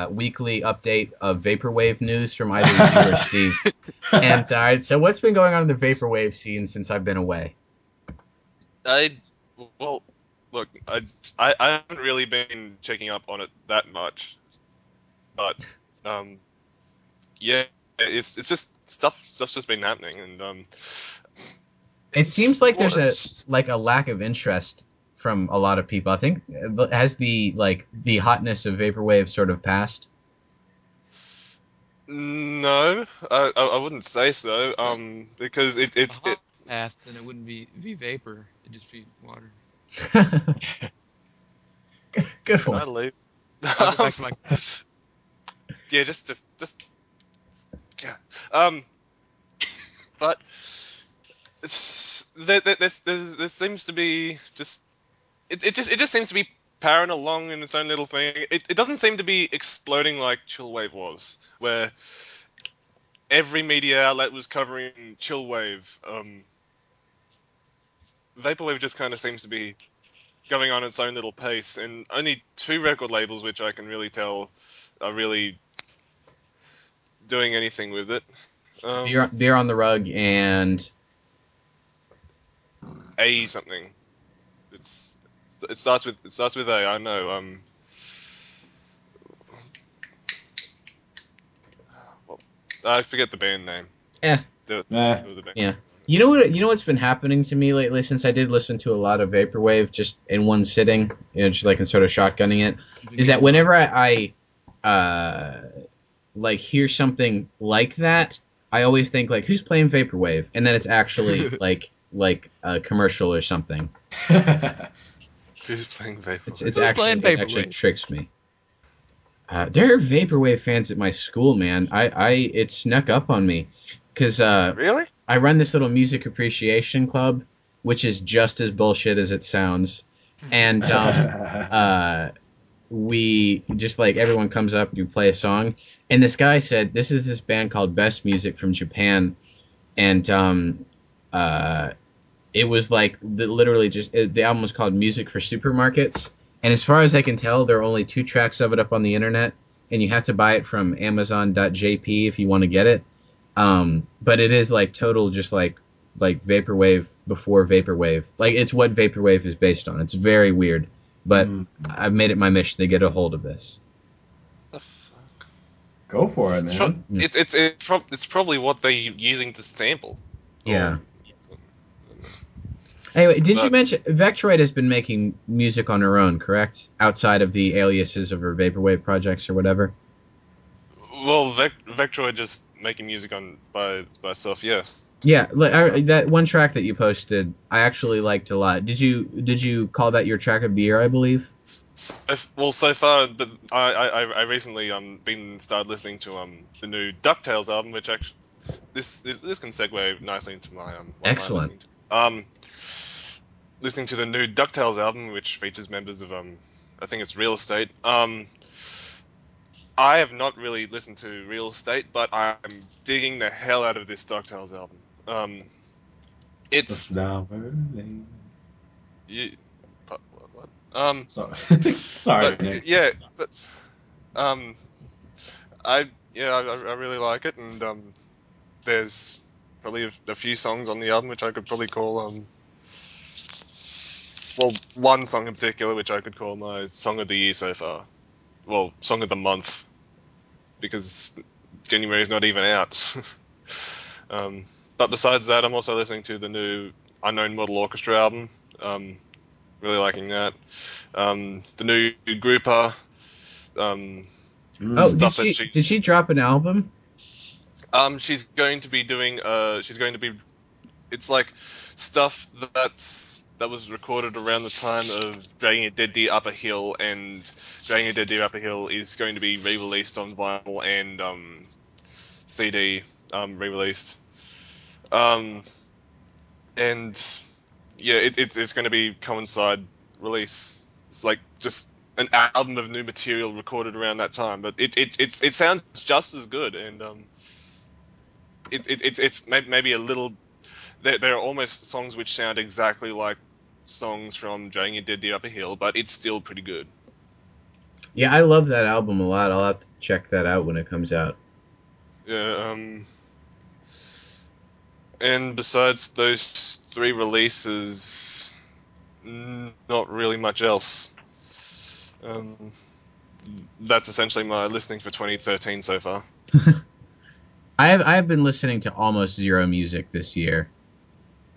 weekly update of vaporwave news from either you or Steve. And so what's been going on in the vaporwave scene since I've been away? I haven't really been checking up on it that much, but it's just stuff's just been happening, and it seems like there's a lack of interest from a lot of people. I think has the hotness of vaporwave sort of passed. No, I wouldn't say so. Because it's passed, then it wouldn't be vapor. It'd just be water. Good one. I'll leave. Yeah, just. Yeah. But there seems to be just it just seems to be powering along in its own little thing. It doesn't seem to be exploding like chillwave was, where every media outlet was covering chillwave. Vaporwave just kind of seems to be going on its own little pace, and only 2 record labels, which I can really tell, are really doing anything with it. Beer on the Rug and A something. It starts with A. I know. I forget the band name. Yeah. Yeah. You know what? You know what's been happening to me lately, since I did listen to a lot of vaporwave just in one sitting, you know, just like in sort of shotgunning it, is that whenever I like hear something like that, I always think like, who's playing vaporwave, and then it's actually like a commercial or something. Who's playing Vaporwave? It's actually tricks me. There are Vaporwave fans at my school, man. It snuck up on me. Cause, really? I run this little music appreciation club, which is just as bullshit as it sounds. And we just, like, everyone comes up, you play a song. And this guy said, this is this band called Best Music from Japan. And it was, like, literally just the album was called Music for Supermarkets. And as far as I can tell, there are only 2 tracks of it up on the internet. And you have to buy it from Amazon.jp if you want to get it. But it is like total, just like vaporwave before vaporwave. Like, it's what vaporwave is based on. It's very weird, but I've made it my mission to get a hold of this. The fuck? Go for it, man. It's probably what they're using to sample. Yeah. Anyway, did you mention Vectroid has been making music on her own, correct? Outside of the aliases of her vaporwave projects or whatever. Well, Vectroid just making music on by herself, yeah. Yeah, that one track that you posted, I actually liked a lot. Did you call that your track of the year? I believe. So far, but I recently been started listening to the new DuckTales album, which actually this can segue nicely into my excellent. Listening to the new DuckTales album, which features members of I think it's Real Estate. I have not really listened to Real Estate, but I'm digging the hell out of this DuckTales album. It's sorry. Sorry. But, yeah, but I really like it, and there's probably a few songs on the album which I could probably call one song in particular which I could call my song of the year so far. Well, song of the month, because January is not even out. But besides that, I'm also listening to the new Unknown Model Orchestra album. Really liking that. The new Grouper. Did she drop an album? She's going to be doing. It's like stuff that was recorded around the time of Dragging a Dead Deer Up a Hill, and Dragging a Dead Deer Up a Hill is going to be re-released on vinyl and CD re-released. And yeah, it's going to be coincide release. It's like just an album of new material recorded around that time, but it sounds just as good, and it's maybe a little. There are almost songs which sound exactly like songs from Dragging a Dead Deer Up a Hill, but it's still pretty good. Yeah, I love that album a lot. I'll have to check that out when it comes out. Yeah, and besides those 3 releases, not really much else. That's essentially my listening for 2013 so far. I've been listening to almost zero music this year,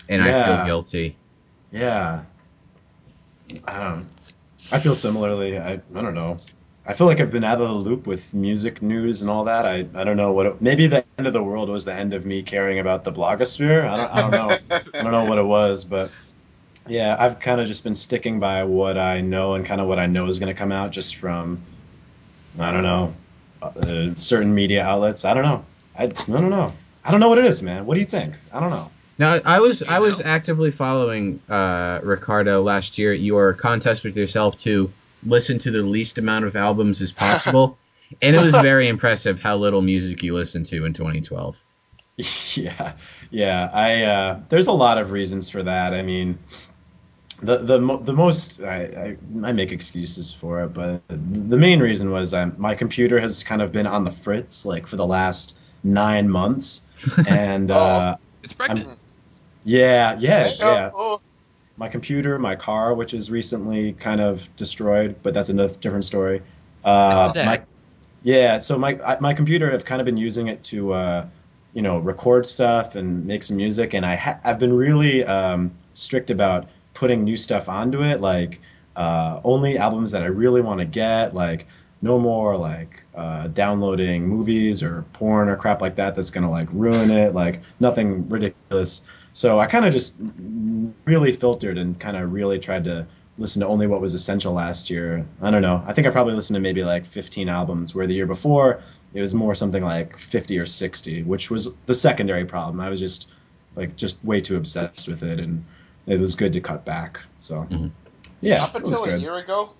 and yeah. I feel guilty. Yeah. I feel similarly. I don't know. I feel like I've been out of the loop with music news and all that. I don't know what it, maybe the end of the world was the end of me caring about the blogosphere. I don't know. I don't know what it was, but yeah, I've kind of just been sticking by what I know and kind of what I know is going to come out just from I don't know certain media outlets. I don't know. I don't know what it is, man. What do you think? I don't know. Now, I was actively following Ricardo last year at your contest with yourself to listen to the least amount of albums as possible, and it was very impressive how little music you listened to in 2012. Yeah. I there's a lot of reasons for that. I mean, the most I make excuses for it, but the main reason was my computer has kind of been on the fritz like for the last 9 months, and it's pregnant. Yeah. My computer, my car, which is recently kind of destroyed, but that's a different story. So my computer, I've kind of been using it to, record stuff and make some music, and I've been really strict about putting new stuff onto it, like only albums that I really want to get, like. No more like downloading movies or porn or crap like that. That's gonna like ruin it. Like nothing ridiculous. So I kind of just really filtered and kind of really tried to listen to only what was essential last year. I don't know. I think I probably listened to maybe like 15 albums, where the year before it was more something like 50 or 60, which was the secondary problem. I was just way too obsessed with it, and it was good to cut back. So, yeah, up until a year ago,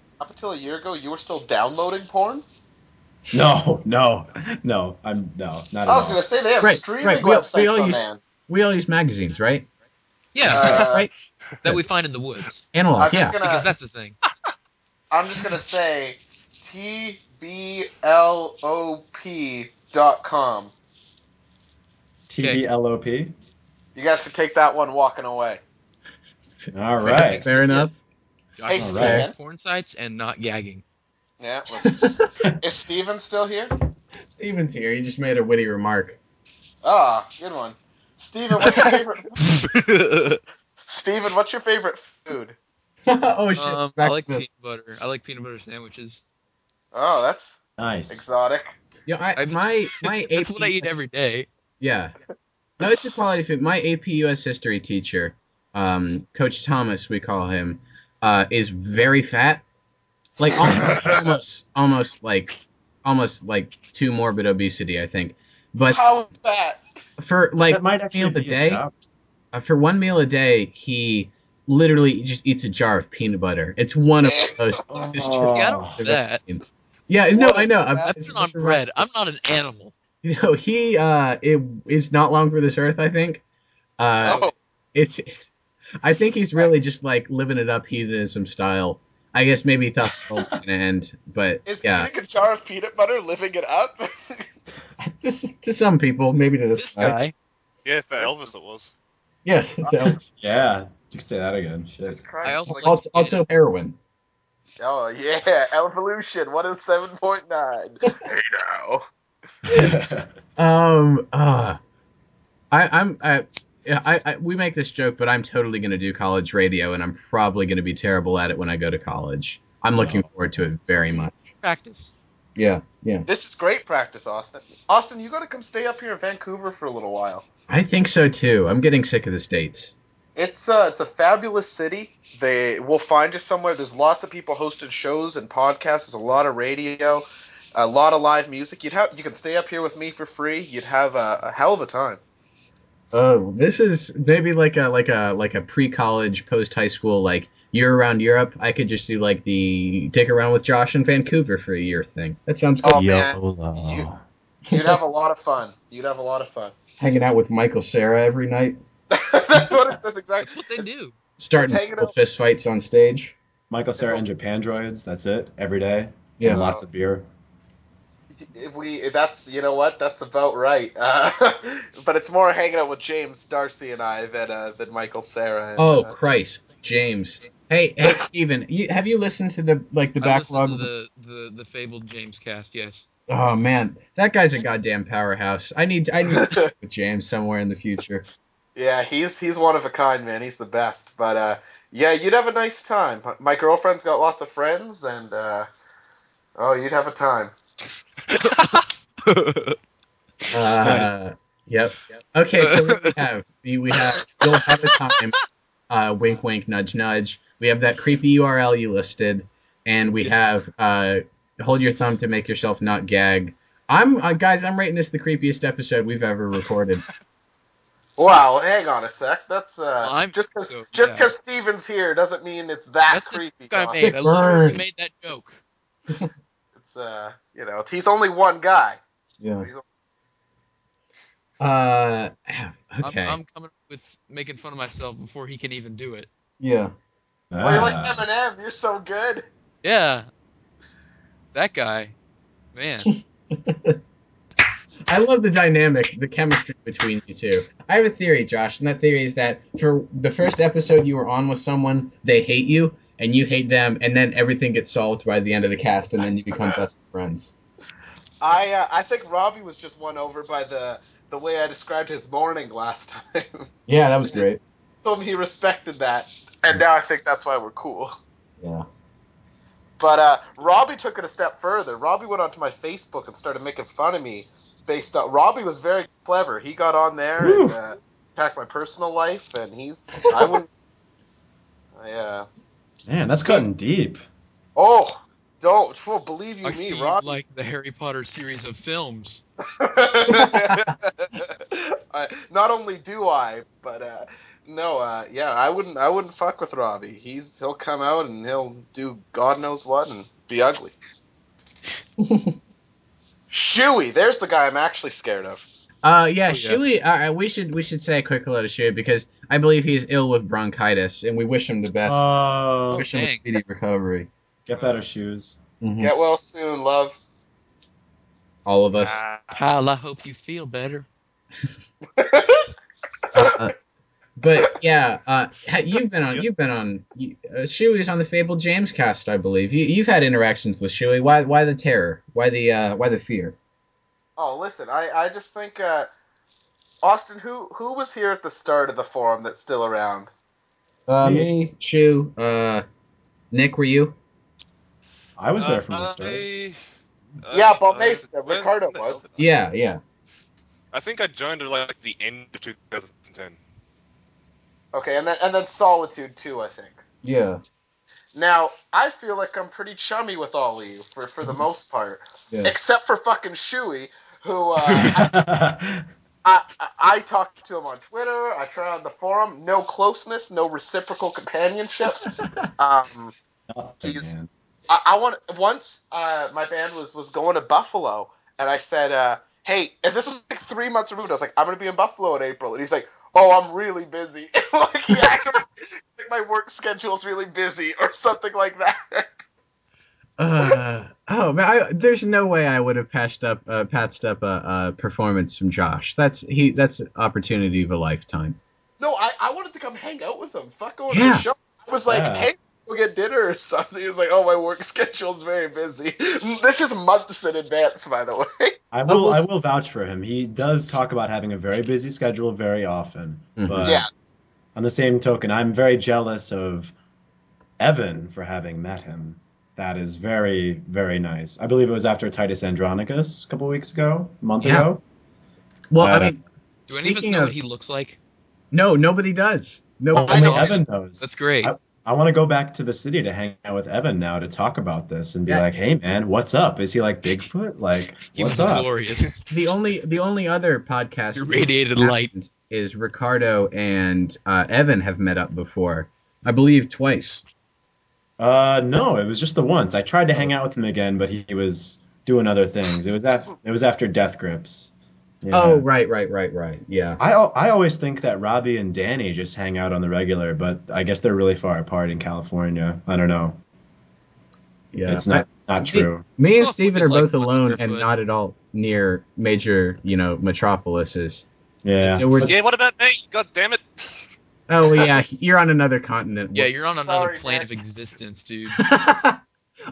you were still downloading porn? No. I was going to say they have streaming websites, man. We all use magazines, right? Yeah, right. That we find in the woods. Analog, because that's a thing. I'm just going to say tblop.com. TBLOP? You guys can take that one walking away. All right. Fair enough. Hey, Steven. Porn sites and not gagging. Yeah. Is Steven still here? Steven's here. He just made a witty remark. Ah, good one. Steven, what's your favorite food? Oh, shit. I like peanut butter. I like peanut butter sandwiches. Oh, that's nice. Exotic. Yeah, my that's AP what I eat every day. Yeah. No, it's a quality food. My AP US history teacher, Coach Thomas, we call him, is very fat. Like almost like too morbid obesity, I think. But how fat? For like one meal a day, he literally just eats a jar of peanut butter. It's one of the most disturbing. Yeah, I don't do that. Yeah, no, I know. That's on bread. I'm not an animal. You know, he is not long for this earth, I think. I think he's really just like living it up hedonism style. I guess maybe he thought the world was gonna end, but is eating a jar of peanut butter living it up? To some people, maybe to this guy. Yeah, for Elvis it was. Yes, it's Elvis. Yeah, you can say that again. I also heroin. Oh, yeah, evolution. What is 7.9? Hey, now. We make this joke, but I'm totally going to do college radio, and I'm probably going to be terrible at it when I go to college. I'm looking forward to it very much. Practice. Yeah. This is great practice, Austin. Austin, you got to come stay up here in Vancouver for a little while. I think so, too. I'm getting sick of the States. It's a fabulous city. They will find you somewhere. There's lots of people hosting shows and podcasts. There's a lot of radio, a lot of live music. You can stay up here with me for free. You'd have a hell of a time. This is maybe like a pre-college, post-high school, like year around Europe. I could just do like the dig around with Josh in Vancouver for a year thing. That sounds cool. Oh, man. You'd have a lot of fun. Hanging out with Michael Cera every night. That's exactly what they do. Starting fist fights on stage. Michael Cera and Japan droids. That's it. Every day. Yeah. And lots of beer. That's about right. But it's more hanging out with James Darcy and I than Michael Cera. Christ, James! Hey, Steven, have you listened to the backlog? Listened to the fabled James cast, yes. Oh man, that guy's a goddamn powerhouse. I need to talk with James somewhere in the future. Yeah, he's one of a kind, man. He's the best. But you'd have a nice time. My girlfriend's got lots of friends, and you'd have a time. Yep. Okay, so what we have You'll Have a Time, wink wink nudge nudge. We have that creepy URL you listed, and we have Hold Your Thumb to Make Yourself Not Gag. I'm rating this the creepiest episode we've ever recorded. Wow, hang on a sec. That's just because Steven's here doesn't mean it's that creepy. I literally made that joke. He's only one guy. Yeah. Okay. I'm coming with making fun of myself before he can even do it. Yeah. You're like Eminem. You're so good. Yeah. That guy, man. I love the dynamic, the chemistry between you two. I have a theory, Josh, and that theory is that for the first episode you were on with someone, they hate you. And you hate them, and then everything gets solved by the end of the cast, and then you become best friends. I think Robbie was just won over by the way I described his morning last time. Yeah, that was great. So he respected that, and now I think that's why we're cool. Yeah. But Robbie took it a step further. Robbie went onto my Facebook and started making fun of me. Robbie was very clever. He got on there and impact my personal life, and he's... I wouldn't... Yeah. Man, that's cutting deep. Oh, don't. Well, believe you me, Rob. Like the Harry Potter series of films. Not only do I, but... No, I wouldn't fuck with Robbie. He'll come out and he'll do God knows what and be ugly. Shuey, there's the guy I'm actually scared of. Shuey. We should say a quick hello to Shuey because I believe he's ill with bronchitis and we wish him the best. Wish him a speedy recovery. Get better, Shoes. Mm-hmm. Get well soon, love. All of us. Pal, I hope you feel better. But yeah, you've been on Shuey's on the Fabled James cast, I believe. You've had interactions with Shuey. Why the terror? Why the fear? Oh, listen, I just think Austin, who was here at the start of the forum that's still around? Me, Shu, Nick, were you? I was there from the start. Bob Mason, Ricardo was. Yeah. I think I joined at like the end of 2010. Okay, and then Solitude too, I think. Yeah. Now, I feel like I'm pretty chummy with all of you for the most part. Yeah. Except for fucking Shuey, who I talk to him on Twitter, I try on the forum, no closeness, no reciprocal companionship. Once my band was going to Buffalo and I said, hey, and this was like 3 months removed, I was like, I'm gonna be in Buffalo in April, and he's like, oh, I'm really busy. My work schedule's really busy or something like that. There's no way I would have patched up a performance from Josh. That's an opportunity of a lifetime. No, I wanted to come hang out with him. Fuck going to the show. I was like, hey, we'll get dinner or something. He was like, oh, my work schedule's very busy. This is months in advance, by the way. I will vouch for him. He does talk about having a very busy schedule very often. Mm-hmm. But on the same token, I'm very jealous of Evan for having met him. That is very, very nice. I believe it was after Titus Andronicus a month ago. Well, I mean, do any of us know what he looks like? No, nobody does. Only Evan knows. That's great. I want to go back to the city to hang out with Evan now to talk about this and be like, "Hey, man, what's up? Is he like Bigfoot? Like, what's up?" Glorious. The only other podcast irradiated light is Ricardo and Evan have met up before, I believe twice. No, it was just the once. I tried to hang out with him again, but he was doing other things. It was after Death Grips. Yeah. Oh, right. Yeah. I always think that Robbie and Danny just hang out on the regular, but I guess they're really far apart in California. I don't know. Yeah. It's not true. Me and Steven are both alone and not at all near major, metropolises. Yeah. So what about me? God damn it. Oh, yeah. You're on another continent. Yeah, you're on another plane of existence, dude.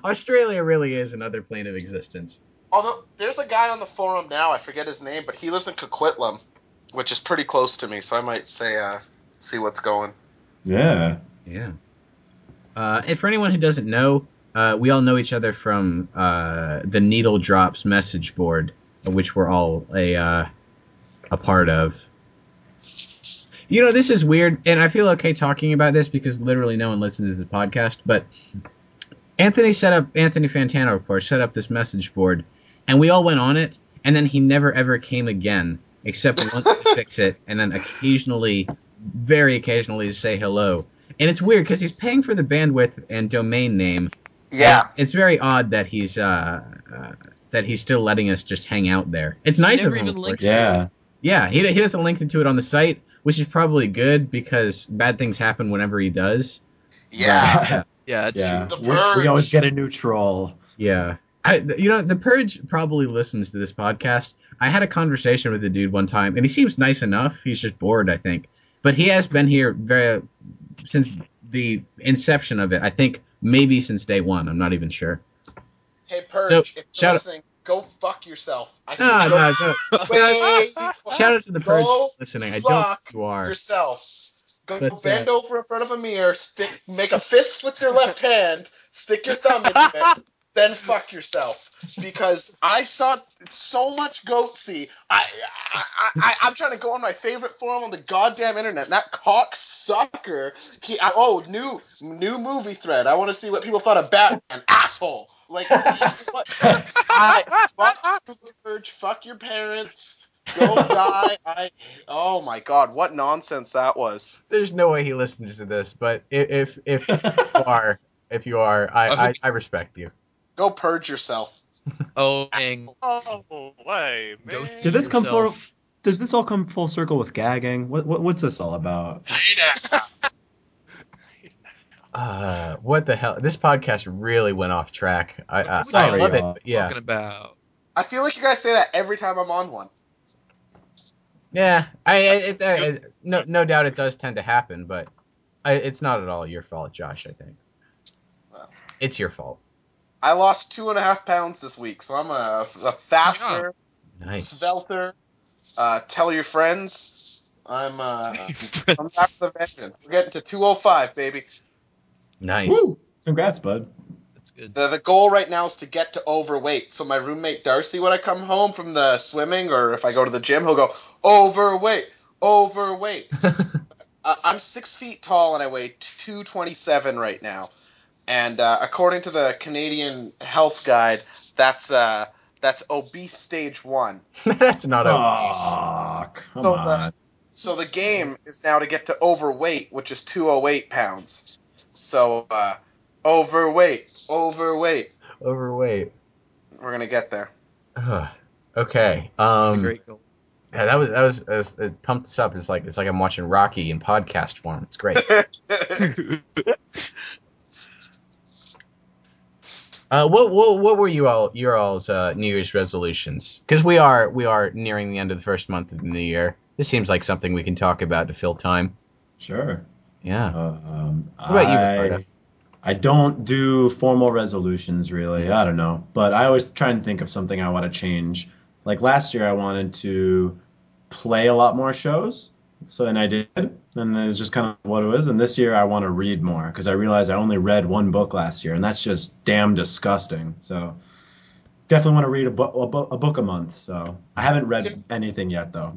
Australia really is another plane of existence. Although, there's a guy on the forum now, I forget his name, but he lives in Coquitlam, which is pretty close to me, so I might say, see what's going. Yeah. Yeah. And for anyone who doesn't know, we all know each other from the Needle Drops message board, which we're all a part of. This is weird, and I feel okay talking about this because literally no one listens to this podcast, but Anthony Fantano, of course, set up this message board. And we all went on it, and then he never, ever came again, except once to fix it, and then occasionally, very occasionally, to say hello. And it's weird, because he's paying for the bandwidth and domain name. Yeah. It's very odd that he's still letting us just hang out there. It's nice of him. Yeah, he doesn't link to it on the site, which is probably good, because bad things happen whenever he does. Yeah. Yeah, that's true. We always get a new troll. Yeah. The Purge probably listens to this podcast. I had a conversation with the dude one time, and he seems nice enough. He's just bored, I think. But he has been here since the inception of it. I think maybe since day one. I'm not even sure. Hey, Purge, so, if you're listening, go fuck yourself. Shout out to the Purge listening. I don't know who you are. Yourself. Bend over in front of a mirror, make a fist with your left hand, stick your thumb in it. then fuck yourself, because I saw so much goatsy. I'm trying to go on my favorite forum on the goddamn internet. And that cocksucker. New movie thread. I want to see what people thought of Batman. Asshole. Like, fuck your parents. Go die. Oh my god, what nonsense that was. There's no way he listens to this, but if you are, I respect you. Go purge yourself. Oh, dang. Oh, way, man. Does this all come full circle with gagging? What's this all about? What the hell? This podcast really went off track. I love it. Yeah. Talking about. I feel like you guys say that every time I'm on one. Yeah, no doubt it does tend to happen, but it's not at all your fault, Josh. I think. Well, it's your fault. I lost 2.5 pounds this week, so I'm a faster, svelter. Tell your friends. I'm back to the vengeance. We're getting to 205, baby. Nice. Woo! Congrats, bud. That's good. The goal right now is to get to overweight. So my roommate Darcy, when I come home from the swimming or if I go to the gym, he'll go, overweight. I'm 6 feet tall and I weigh 227 right now. And according to the Canadian Health Guide, that's obese stage 1. That's not obese. Aw, come on. So the game is now to get to overweight, which is 208 pounds. So, overweight. We're going to get there. Okay. Great goal. Yeah, that was it pumped us up. It's like I'm watching Rocky in podcast form. It's great. What were your all's New Year's resolutions? Because we are nearing the end of the first month of the new year. This seems like something we can talk about to fill time. Sure. Yeah. What about you, Ricardo? I don't do formal resolutions really. I don't know, but I always try and think of something I want to change. Like last year, I wanted to play a lot more shows, and I did, and it was just kind of what it was. And this year I want to read more because I realized I only read one book last year, and that's just damn disgusting. So definitely want to read a book a month. So I haven't read anything yet, though.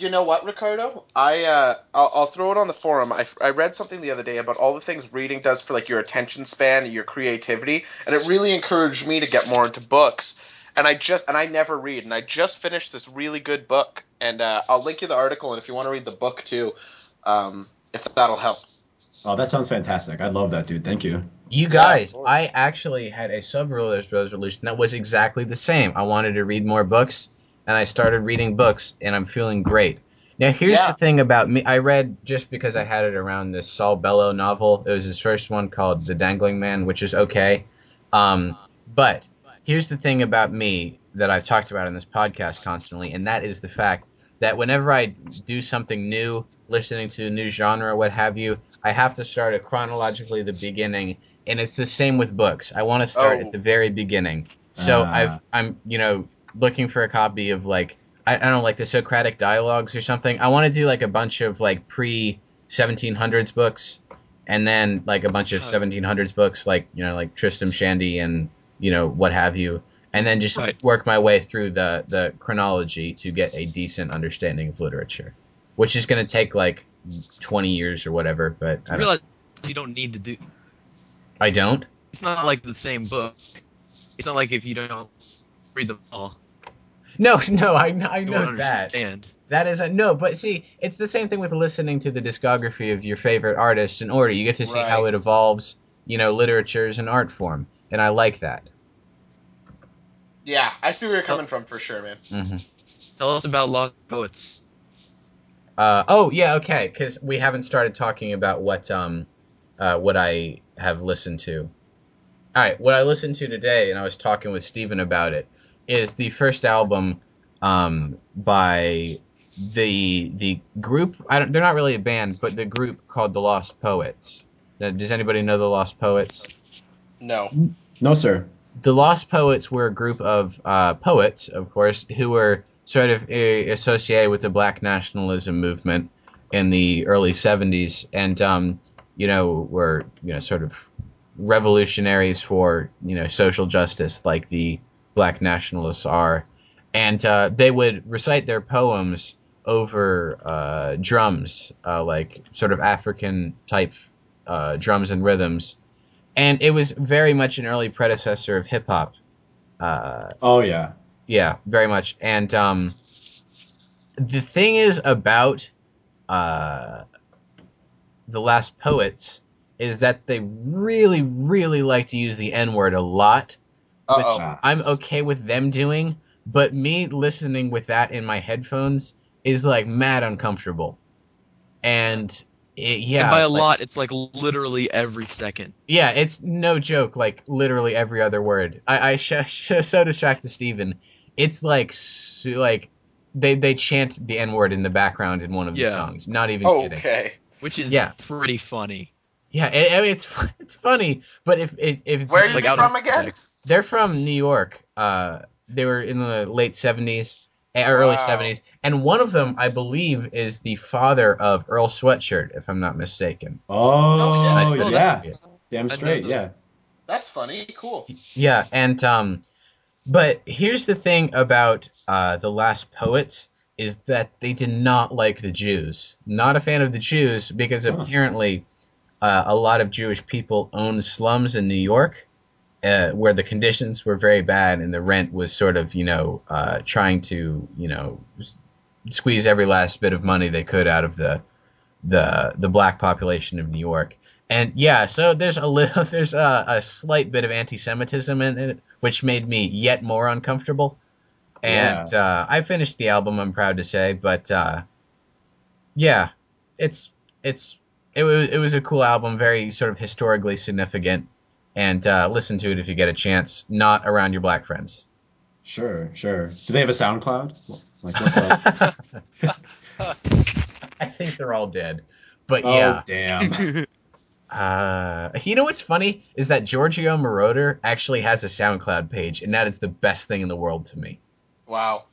You know what, Ricardo? I'll throw it on the forum. I read something the other day about all the things reading does for like your attention span and your creativity, and it really encouraged me to get more into books. And I never read, and I just finished this really good book, and I'll link you the article, and if you want to read the book too, if that'll help. Oh, that sounds fantastic! I love that, dude. Thank you. You guys, I actually had a sub-realistic resolution that was exactly the same. I wanted to read more books, and I started reading books, and I'm feeling great. Now, here's the thing about me: I read just because I had it around this Saul Bellow novel. It was his first one called *The Dangling Man*, which is okay, but. Here's the thing about me that I've talked about in this podcast constantly, and that is the fact that whenever I do something new, listening to a new genre, what have you, I have to start at chronologically the beginning, and it's the same with books. I want to start at the very beginning. So I'm looking for a copy of like the Socratic Dialogues or something. I want to do like a bunch of like pre-1700s books, and then like a bunch of 1700s books like Tristram Shandy and what have you, and then just work my way through the chronology to get a decent understanding of literature, which is going to take like 20 years or whatever. But I realize you don't need to do. I don't. It's not like the same book. It's not like if you don't read them all. No, I know that. That is no, but see, it's the same thing with listening to the discography of your favorite artists in order. You get to see how it evolves. Literature is an art form. And I like that. Yeah, I see where you're coming from for sure, man. Mm-hmm. Tell us about Lost Poets. Okay, because we haven't started talking about what I have listened to. All right, what I listened to today, and I was talking with Steven about it, is the first album by the group. They're not really a band, but the group called the Lost Poets. Now, does anybody know the Lost Poets? No, sir. The Lost Poets were a group of poets, of course, who were sort of associated with the black nationalism movement in the early 70s and, were, sort of revolutionaries for, you know, social justice like the black nationalists are. And they would recite their poems over drums, like sort of African type drums and rhythms. And it was very much an early predecessor of hip hop. Oh, yeah. Yeah, very much. And the thing is about The Last Poets is that they really, really like to use the N-word a lot, which I'm okay with them doing, but me listening with that in my headphones is, like, mad uncomfortable. And, and by a lot, it's, like, literally every second. Yeah, it's no joke, like, literally every other word. I to Shaq to Steven, it's, like they chant the N-word in the background in one of the songs. Not even kidding. Okay. Which is pretty funny. Yeah, I mean, it's funny, but if where are you from again? They're from New York. They were in the late 70s, early 70s, and one of them, I believe, is the father of Earl Sweatshirt, if I'm not mistaken. Oh, nice damn straight, yeah. That's funny, cool. Yeah, and but here's the thing about The Last Poets is that they did not like the Jews. Not a fan of the Jews because apparently a lot of Jewish people owned slums in New York where the conditions were very bad and the rent was sort of, you know, trying to, you know, squeeze every last bit of money they could out of the black population of New York. And yeah, so there's a slight bit of anti-Semitism in it, which made me yet more uncomfortable. And I finished the album, I'm proud to say, but it was a cool album, very sort of historically significant. And listen to it if you get a chance, not around your black friends. Sure. Do they have a SoundCloud? Like, what's up? I think they're all dead. But damn. You know what's funny is that Giorgio Moroder actually has a SoundCloud page, and that is the best thing in the world to me. Wow.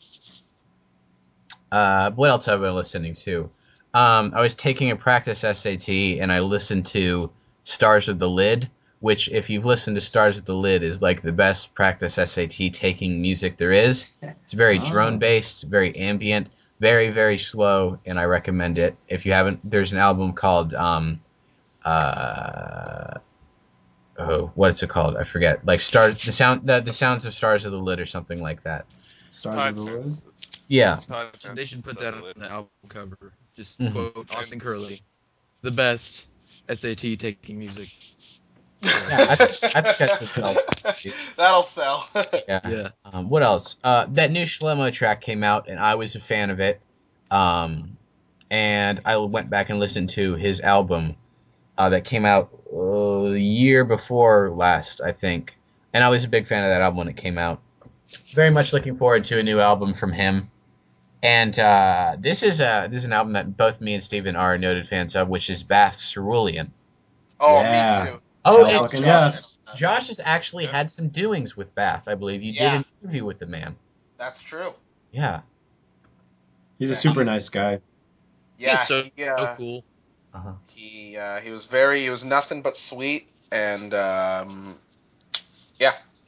What else have I been listening to? I was taking a practice SAT, and I listened to Stars of the Lid, which, if you've listened to Stars of the Lid, is like the best practice SAT taking music there is. It's very drone-based, very ambient, very, very slow, and I recommend it. If you haven't, there's an album called, what's it called? I forget. Like the Sounds of Stars of the Lid or something like that. Stars of the Lid? Yeah. They should put that on the album cover. Just quote Austin Curley. The best SAT taking music. Yeah, I think that'll sell. Yeah. What else? That new Shlomo track came out, and I was a fan of it. And I went back and listened to his album that came out a year before last, I think. And I was a big fan of that album when it came out. Very much looking forward to a new album from him. And this is an album that both me and Steven are noted fans of, which is Bath Cerulean. Oh, yeah. Me too. Oh, and Josh, yes. Josh has actually had some doings with Bath, I believe. You did an interview with the man. That's true. Yeah. He's a super nice guy. Yeah, so cool. Uh-huh. He was nothing but sweet, and but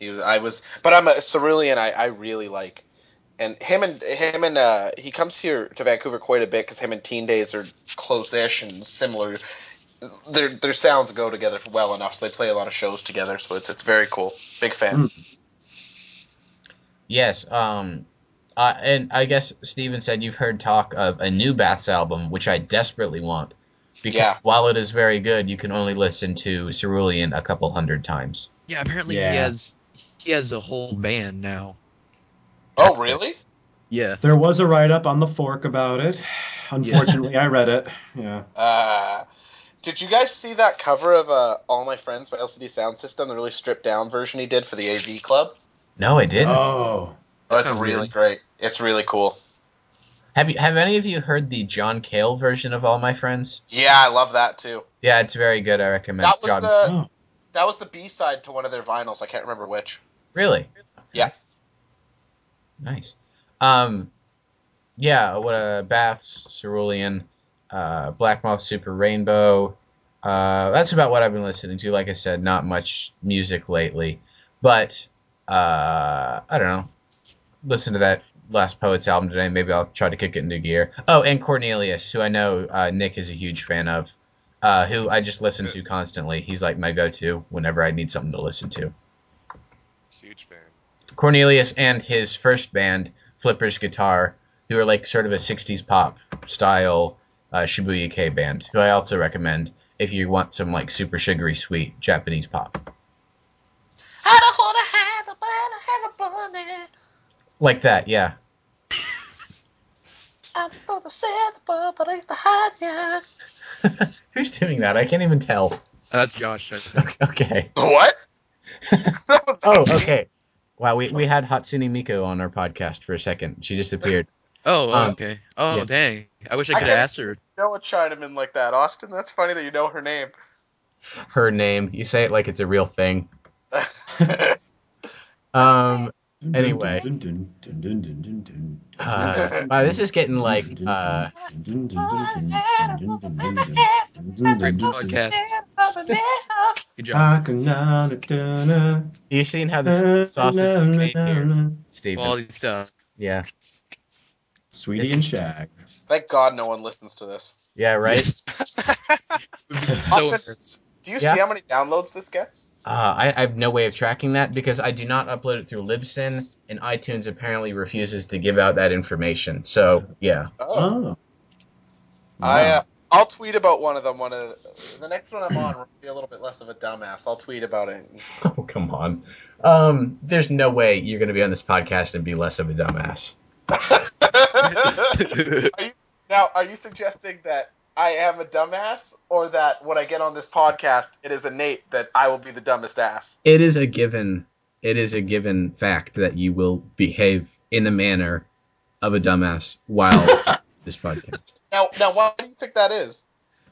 I'm a Cerulean I really like. And him and he comes here to Vancouver quite a bit because him and Teen Days are close-ish and similar. Their sounds go together well enough, so they play a lot of shows together, so it's very cool. Big fan. Yes, and I guess Steven said you've heard talk of a new Baths album, which I desperately want, because while it is very good, you can only listen to Cerulean a couple hundred times. Yeah, apparently he has a whole band now. Oh, really? Yeah. There was a write-up on The Fork about it. Unfortunately, I read it. Yeah. Did you guys see that cover of All My Friends by LCD Sound System, the really stripped-down version he did for the AV Club? No, I didn't. Oh. That's really great. It's really cool. Have any of you heard the John Cale version of All My Friends? Yeah, I love that, too. Yeah, it's very good. I recommend it. That was the B-side to one of their vinyls. I can't remember which. Really? Yeah. Nice. Baths, Cerulean... Black Moth Super Rainbow, That's about what I've been listening to. Like I said, not much music lately, but I don't know. Listen to that Last Poets album today. Maybe I'll try to kick it into gear. Oh, and Cornelius, who I know Nick is a huge fan of, who I just listen to constantly. He's like my go-to whenever I need something to listen to. Huge fan. Cornelius and his first band, Flippers Guitar, who are like sort of a 60s pop style Shibuya K band, who I also recommend if you want some like super sugary sweet Japanese pop. Like that, yeah. Who's doing that? I can't even tell. That's Josh. Okay. What? Oh, okay. Wow, we had Hatsune Miku on our podcast for a second. She disappeared. Oh, okay. Oh, yeah. Dang. I wish I could have asked her. No one Chinaman like that, Austin. That's funny that you know her name. Her name. You say it like it's a real thing. Anyway, wow, this is getting like great podcast. Good job. You seen how this sausage is made here, Steven? All these stuff. Yeah. Sweetie and Shag. Thank God no one listens to this. Yeah, right. So, do you see how many downloads this gets? I have no way of tracking that because I do not upload it through Libsyn, and iTunes apparently refuses to give out that information. So, yeah. Oh. Wow. I'll tweet about one of them. The next one I'm on will be a little bit less of a dumbass. I'll tweet about it. Oh, come on. There's no way you're going to be on this podcast and be less of a dumbass. Are you suggesting that I am a dumbass, or that when I get on this podcast, it is innate that I will be the dumbest ass? It is a given. It is a given fact that you will behave in the manner of a dumbass while this podcast. Now, why do you think that is?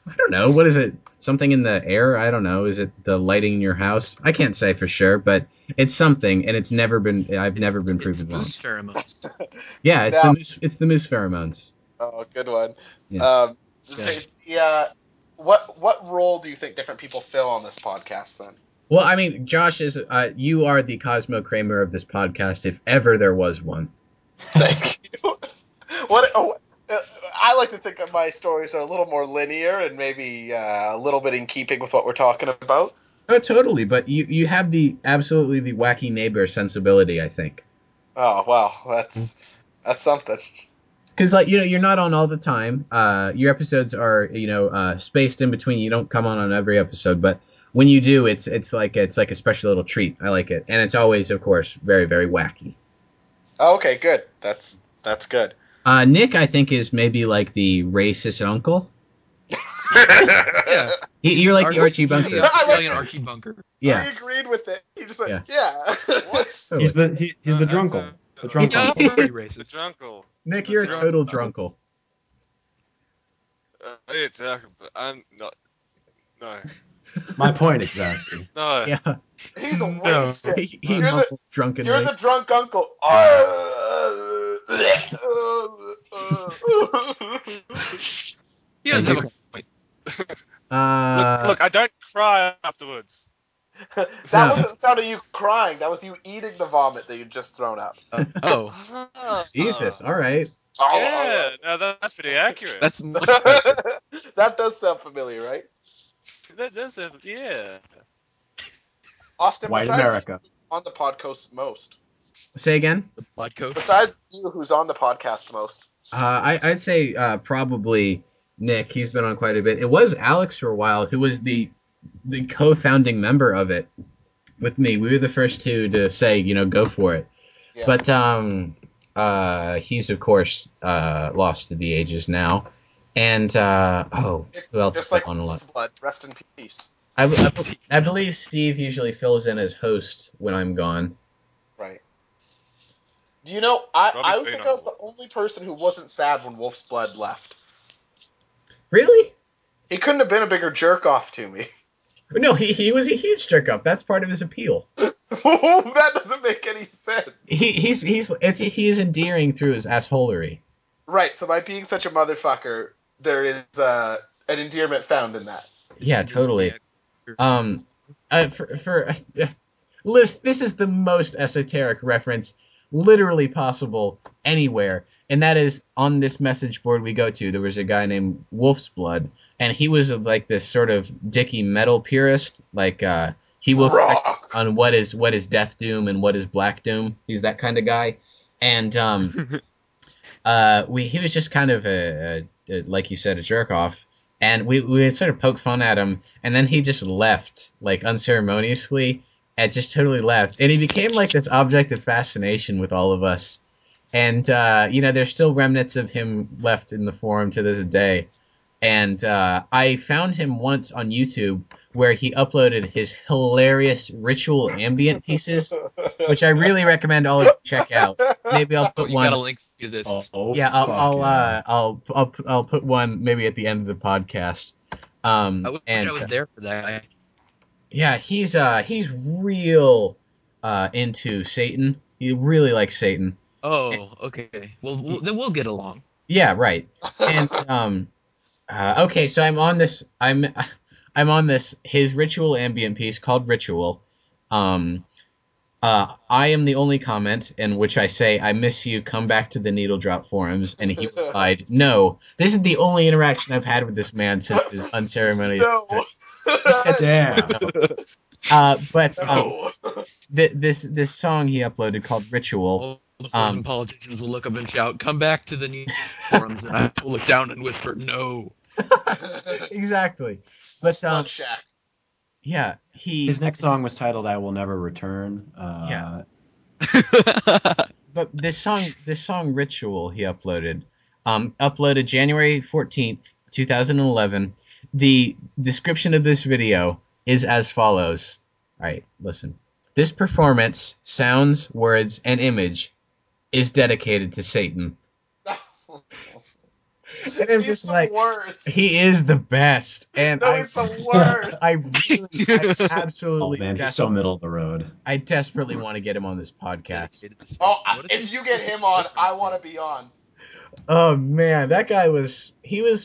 I don't know. What is it? Something in the air? I don't know. Is it the lighting in your house? I can't say for sure, but it's something, and I've never been proven wrong. Moose pheromones. Yeah, it's the moose pheromones. Oh, good one. Yeah. What role do you think different people fill on this podcast then? Well, I mean, Josh is you are the Cosmo Kramer of this podcast, if ever there was one. Thank you. I like to think of my stories are a little more linear and maybe a little bit in keeping with what we're talking about. Oh, totally. But you have absolutely the wacky neighbor sensibility, I think. Oh wow, that's something. Because, like, you know, you're not on all the time. Your episodes are, you know, spaced in between. You don't come on every episode, but when you do, it's like a special little treat. I like it, and it's always, of course, very, very wacky. Oh, okay, good. That's good. Nick, I think, is maybe like the racist uncle. Yeah. You're like the Archie Bunker. He's like Archie Bunker. Yeah. He agreed with it. He just like, He's the drunkle. The drunkle. The drunkle. Nick, you're a total drunkle. I'm not. No. My point exactly. No. Yeah. He's a waste. No. You're the drunk uncle. He doesn't have a point. Look, I don't cry afterwards. That wasn't the sound of you crying. That was you eating the vomit that you'd just thrown up. Oh. Jesus, all right. Yeah, no, that's pretty accurate. That's much better. That does sound familiar, right? That does sound, yeah. Austin, White America. Who's on the podcast most? Say again? The podcast? Besides you, who's on the podcast most? I'd say probably Nick. He's been on quite a bit. It was Alex for a while, who was the co-founding member of it with me. We were the first two to say, you know, go for it. Yeah. But he's, of course, lost to the ages now. And, who else is on a lot? Rest in peace. I believe Steve usually fills in as host when I'm gone. Right. You know, I would think I was the only person who wasn't sad when Wolf's Blood left. Really? He couldn't have been a bigger jerk-off to me. No, he was a huge jerk-off. That's part of his appeal. That doesn't make any sense. He is endearing through his assholery. Right, so by being such a motherfucker, there is an endearment found in that. Yeah, totally. This is the most esoteric reference literally possible anywhere, and that is on this message board we go to. There was a guy named Wolf's Blood, and he was like this sort of dicky metal purist. Like he will rock on what is Death Doom and what is Black Doom. He's that kind of guy, and he was just kind of a like you said, a jerk off. And we sort of poke fun at him, and then he just left, like, unceremoniously, and just totally left. And he became, like, this object of fascination with all of us. And, there's still remnants of him left in the forum to this day. And I found him once on YouTube where he uploaded his hilarious ritual ambient pieces, which I really recommend all of you check out. Maybe I'll put one. You got a link to this. I'll put one maybe at the end of the podcast. I wish I was there for that. Yeah, he's real into Satan. He really likes Satan. Oh, okay. Well, then we'll get along. Yeah, right. And okay, so I'm on this his ritual ambient piece called Ritual. I am the only comment in which I say, I miss you, come back to the Needle Drop forums. And he replied, no, this is the only interaction I've had with this man since his unceremonious. No. Damn. This song he uploaded called Ritual. And politicians will look up and shout, come back to the Needle Drop forums. And I will look down and whisper, no. Exactly. But yeah, his next song was titled "I Will Never Return." But this song "Ritual" he uploaded January 14th, 2011. The description of this video is as follows. All right, listen. This performance, sounds, words, and image is dedicated to Satan. And I'm just like, worst. He is the best. And he's the worst. I absolutely. Oh, man, he's so middle of the road. I desperately want to get him on this podcast. Oh, if you get him on, I want to be on. Oh man, that guy was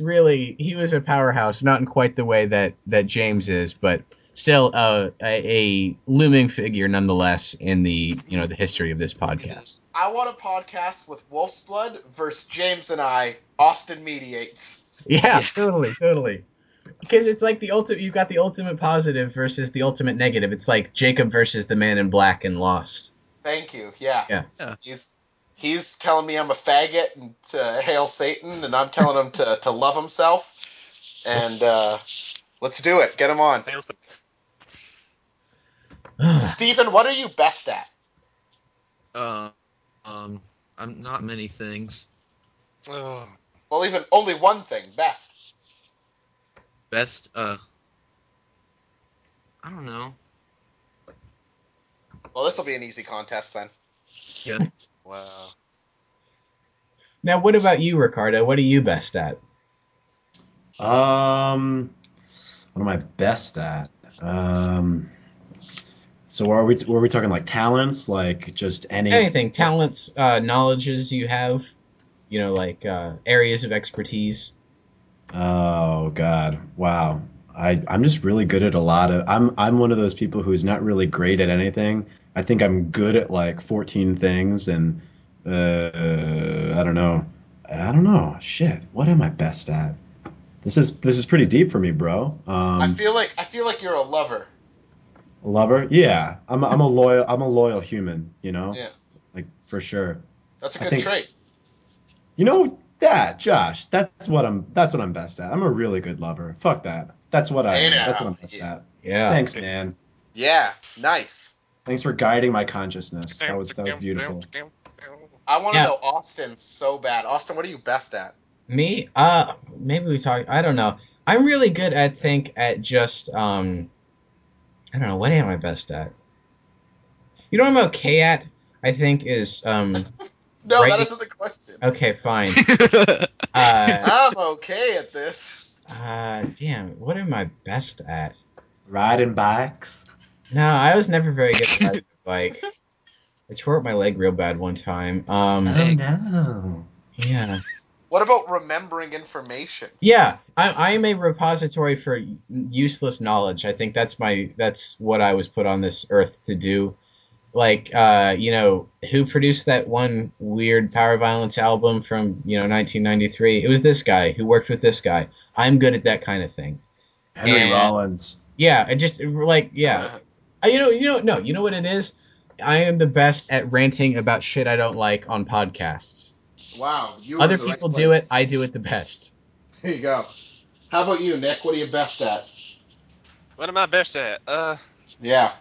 really a powerhouse. Not in quite the way that James is, but still a looming figure nonetheless in the the history of this podcast. I want a podcast with Wolf's Blood versus James and I. Austin mediates. Yeah, totally. Because it's like the ultimate. You've got the ultimate positive versus the ultimate negative. It's like Jacob versus the Man in Black and Lost. Thank you. Yeah. He's telling me I'm a faggot and to hail Satan, and I'm telling him to love himself. And let's do it. Get him on. Stephen, what are you best at? I'm not many things. Well, even only one thing. Best. Best. I don't know. Well, this will be an easy contest then. Yeah. Wow. Now, what about you, Ricardo? What are you best at? What am I best at? So were we talking like talents, like just anything? Talents, knowledges you have. Like areas of expertise. Oh God! Wow, I'm just really good at a lot of. I'm one of those people who's not really great at anything. I think I'm good at like 14 things, and I don't know. Shit, what am I best at? This is pretty deep for me, bro. I feel like you're a lover. A lover? Yeah, I'm a loyal human. Yeah. Like for sure. That's a good trait. Josh, that's what I'm best at. I'm a really good lover. Fuck that. That's what I'm best at. Yeah. Thanks, man. Yeah. Nice. Thanks for guiding my consciousness. That was beautiful. I want to know Austin so bad. Austin, what are you best at? Me? Maybe we talk. I don't know. I'm really good at just I don't know. What am I best at? You know what I'm okay at? I think is No, writing. That isn't the question. Okay, fine. I'm okay at this. Damn, what am I best at? Riding bikes? No, I was never very good at riding a bike. I tore up my leg real bad one time. Oh, no. Yeah. What about remembering information? Yeah, I'm a repository for useless knowledge. I think that's what I was put on this earth to do. Like, who produced that one weird Power Violence album from, 1993? It was this guy who worked with this guy. I'm good at that kind of thing. Henry Rollins. Yeah, I just yeah. You know what it is? I am the best at ranting about shit I don't like on podcasts. Wow. Other people do it. I do it the best. There you go. How about you, Nick? What are you best at? What am I best at? Yeah.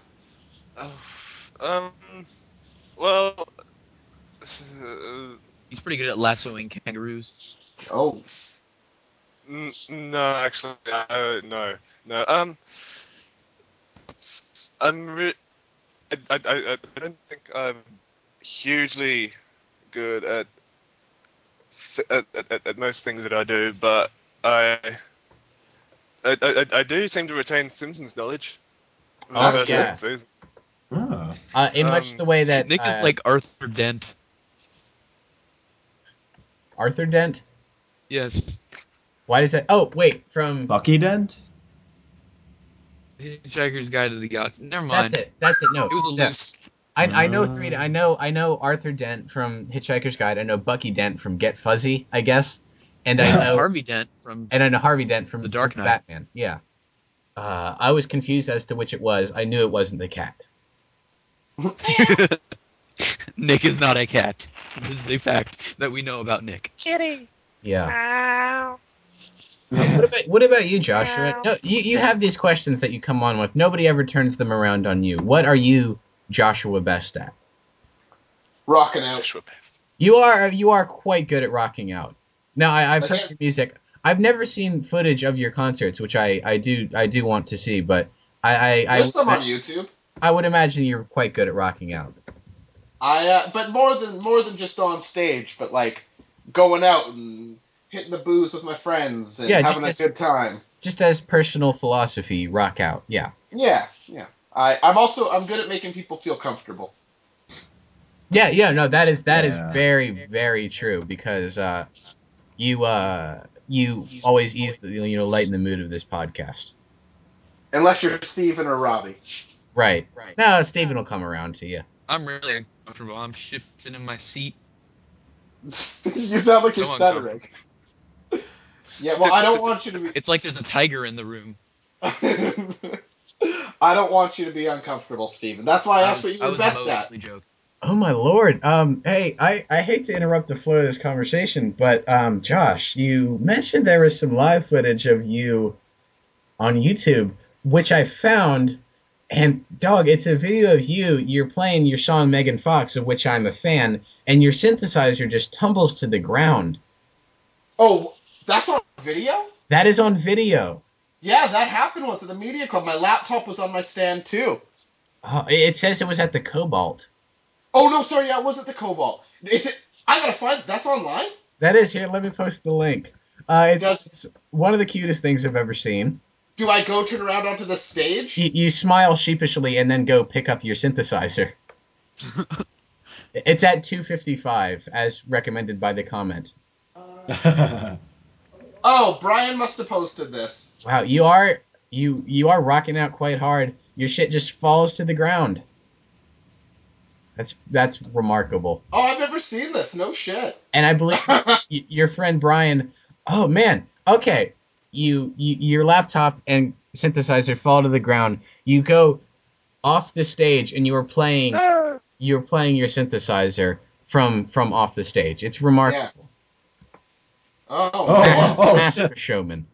Well. He's pretty good at lassoing kangaroos. Oh. No, actually, no. I don't think I'm hugely good at most things that I do, but I do seem to retain Simpsons knowledge. Oh, yeah. Oh. In much the way that Nick is like Arthur Dent. Arthur Dent? Yes. Why does that? Oh, wait, from Bucky Dent. Hitchhiker's Guide to the Galaxy. Never mind. That's it. No, it was a loose. I know three. I know Arthur Dent from Hitchhiker's Guide. I know Bucky Dent from Get Fuzzy, I guess, and I know Harvey Dent from. And I know Harvey Dent from The Dark Knight. Batman. Yeah. I was confused as to which it was. I knew it wasn't the cat. Nick is not a cat. This is a fact that we know about Nick. Kitty. Yeah. Ow. What about you, Joshua? No, you have these questions that you come on with. Nobody ever turns them around on you. What are you, Joshua, best at? Rocking out. Joshua best. You are quite good at rocking out. Now I've heard your music. I've never seen footage of your concerts, which I do want to see. But there's some on YouTube. I would imagine you're quite good at rocking out. But more than just on stage, but like going out and hitting the booze with my friends and having a good time. Just as personal philosophy, rock out. Yeah. Yeah. I'm good at making people feel comfortable. Yeah. No, that is very, very true because you always easily lighten the mood of this podcast. Unless you're Steven or Robbie. Right. No, Steven will come around to you. I'm really uncomfortable. I'm shifting in my seat. You sound like you're stuttering. Yeah, well, I don't want you to be... It's like there's a tiger in the room. I don't want you to be uncomfortable, Steven. That's why I asked what you were best at. Joking. Oh, my Lord. Hey, I hate to interrupt the flow of this conversation, but Josh, you mentioned there was some live footage of you on YouTube, which I found, and, dog, it's a video of you. You're playing your song Megan Fox, of which I'm a fan, and your synthesizer just tumbles to the ground. Oh, that's on video? That is on video. Yeah, that happened once at the Media Club. My laptop was on my stand, too. It says it was at the Cobalt. Oh, no, sorry, yeah, it was at the Cobalt. Is it? I gotta find... That's online? That is. Here, let me post the link. It's one of the cutest things I've ever seen. Do I go turn around onto the stage? You smile sheepishly and then go pick up your synthesizer. It's at 2:55, as recommended by the comment. Oh, Brian must have posted this. Wow, you are rocking out quite hard. Your shit just falls to the ground. That's remarkable. Oh, I've never seen this. No shit. And I believe your friend Brian. Oh man. Okay. Your laptop and synthesizer fall to the ground. You go off the stage and you're playing your synthesizer from off the stage. It's remarkable. Yeah. Oh, master showman.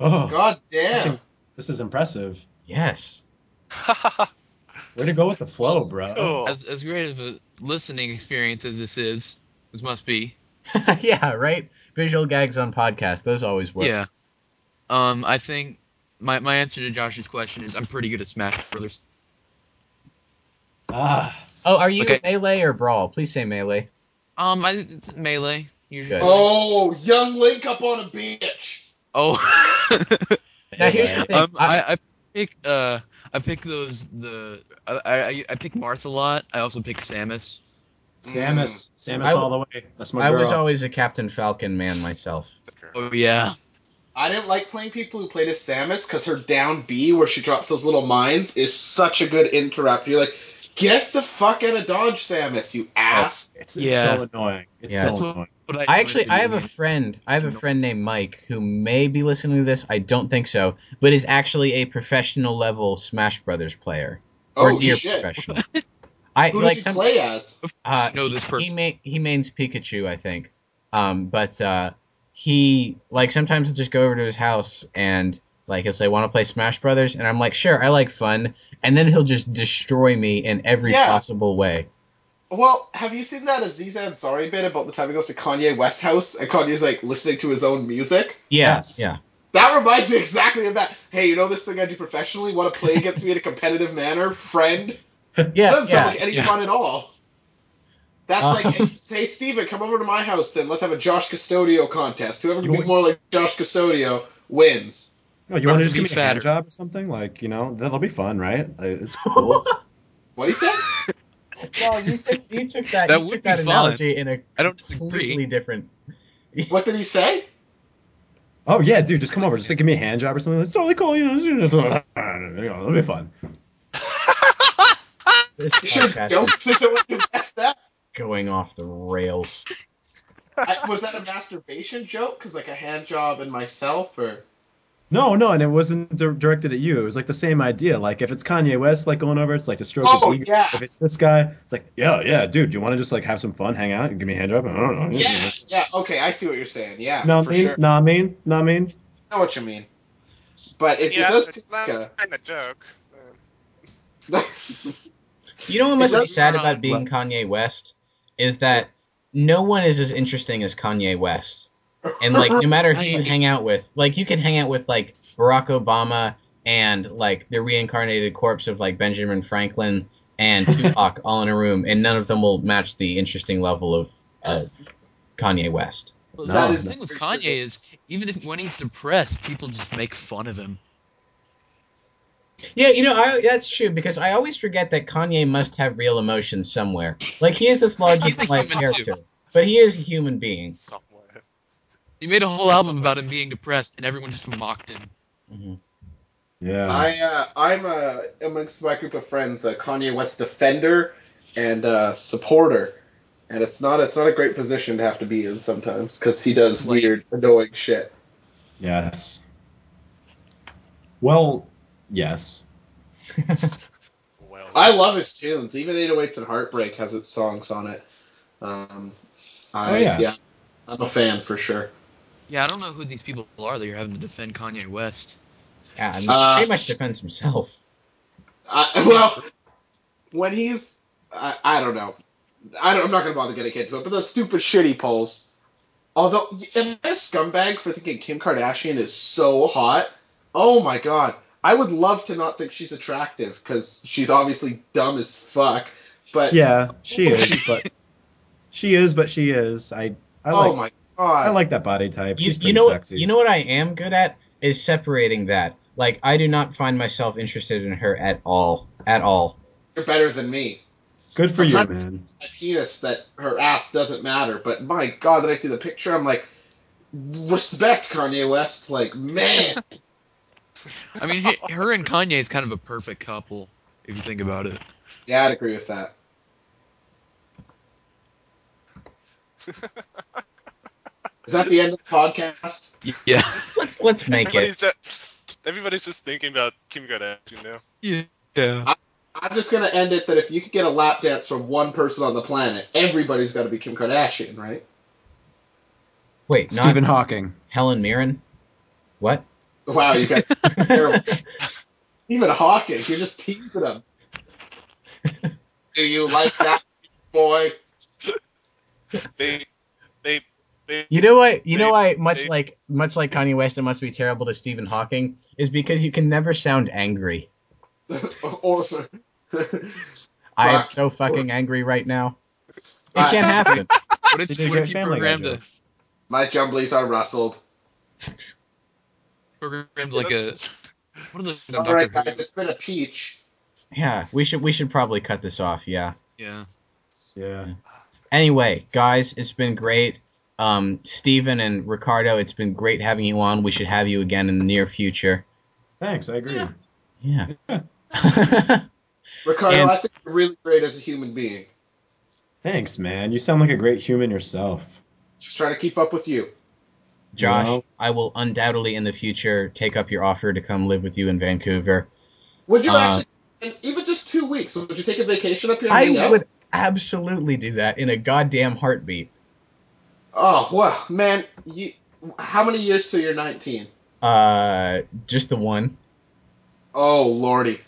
Oh, God damn. This is impressive. Yes. Way to go with the flow, bro. Cool. As great of a listening experience as this must be. Yeah, right? Visual gags on podcasts, those always work. Yeah. I think my answer to Josh's question is I'm pretty good at Smash Brothers. Ah. Oh, are you Melee or Brawl? Please say Melee. Melee. Usually. Oh, young Link up on a beach. Oh. Now here's the thing. I pick Marth a lot. I also pick Samus. Samus. Samus all the way. That's my girl. I was always a Captain Falcon man myself. Oh, yeah. I didn't like playing people who played as Samus because her down B, where she drops those little mines, is such a good interrupt. You're like, get the fuck out of Dodge, Samus, you ass. It's so annoying. It's so annoying. I have a friend named Mike who may be listening to this. I don't think so, but is actually a professional level Smash Brothers player. Or near professional. Who does he play as? Know this person. He mains Pikachu, I think. He sometimes I'll just go over to his house and he'll say, "Want to play Smash Brothers?" And I'm like, "Sure, I like fun." And then he'll just destroy me in every possible way. Well, have you seen that Aziz Ansari bit about the time he goes to Kanye West's house and Kanye's listening to his own music? Yes. Yeah. That reminds me exactly of that. Hey, you know this thing I do professionally? Want to play against me in a competitive manner, friend? Yeah. That doesn't sound like any fun at all. That's hey, Steven, come over to my house and let's have a Josh Custodio contest. Whoever can do more like Josh Custodio wins. No, you want to just give me a hand job or something? That'll be fun, right? It's cool. What do you say? Well, you took that. That you took that analogy fun. In a I don't completely disagree. Different. What did he say? Oh yeah, dude, just come over. Just give me a hand job or something. That's totally cool. It'll be fun. This podcast going off the rails. Was that a masturbation joke? Because a hand job and myself, or? No, and it wasn't directed at you. It was the same idea. If it's Kanye West, going over, it's to stroke his ego. Yeah. If it's this guy, it's dude, you want to just have some fun, hang out, and give me a hand job? I don't know. Yeah, okay, I see what you're saying. Yeah, I mean. I know what you mean. But if it does, it's not kind of joke. You know what must be sad about being Kanye West is that no one is as interesting as Kanye West. And, no matter who you hang out with, you can hang out with, Barack Obama and, the reincarnated corpse of, Benjamin Franklin and Tupac all in a room, and none of them will match the interesting level of Kanye West. Well, the thing with Kanye is, even if when he's depressed, people just make fun of him. Yeah, that's true, because I always forget that Kanye must have real emotions somewhere. He is this larger than life character, but he is a human being. He made a whole album about him being depressed, and everyone just mocked him. Mm-hmm. Yeah, I'm amongst my group of friends a Kanye West defender and supporter, and it's not a great position to have to be in sometimes because he does weird, annoying shit. Yes. Well, yes. I love his tunes. Even 808s and Heartbreak has its songs on it. I'm a fan for sure. Yeah, I don't know who these people are that you're having to defend Kanye West. Yeah, I mean, he pretty much defends himself. When he's... I don't know. I'm not going to bother getting into it, but those stupid shitty polls. Although, am I a scumbag for thinking Kim Kardashian is so hot? Oh my god. I would love to not think she's attractive, because she's obviously dumb as fuck, but... Yeah, she is. Oh my god! I like that body type. She's pretty sexy. You know what I am good at is separating that. I do not find myself interested in her at all. At all. You're better than me. Good for you, man. A penis that her ass doesn't matter, but my god, did I see the picture? I'm respect Kanye West. Man. I mean, her and Kanye is kind of a perfect couple if you think about it. Yeah, I'd agree with that. Is that the end of the podcast? Yeah. Let's make it. Everybody's just thinking about Kim Kardashian now. Yeah. I'm just going to end it that if you could get a lap dance from one person on the planet, everybody's got to be Kim Kardashian, right? Wait, not Stephen Hawking. Helen Mirren? What? Wow, you guys are terrible. Stephen Hawking, you're just teasing him. Do you like that, boy? Much like Kanye West, it must be terrible to Stephen Hawking is because you can never sound angry. I am so fucking angry right now. It can't happen. What if you programmed it? My jumblies are rustled. Programmed all right, guys, it's been a peach. Yeah, we should probably cut this off. Yeah. Yeah. Yeah. Anyway, guys, it's been great. Steven and Ricardo, it's been great having you on. We should have you again in the near future. Thanks, I agree. Yeah. Ricardo, I think you're really great as a human being. Thanks, man. You sound like a great human yourself. Just trying to keep up with you. Josh, well, I will undoubtedly in the future take up your offer to come live with you in Vancouver. Would you actually, even just 2 weeks, would you take a vacation up here? I would absolutely do that in a goddamn heartbeat. Oh, wow. Man, how many years till you're 19? Just the one. Oh, lordy.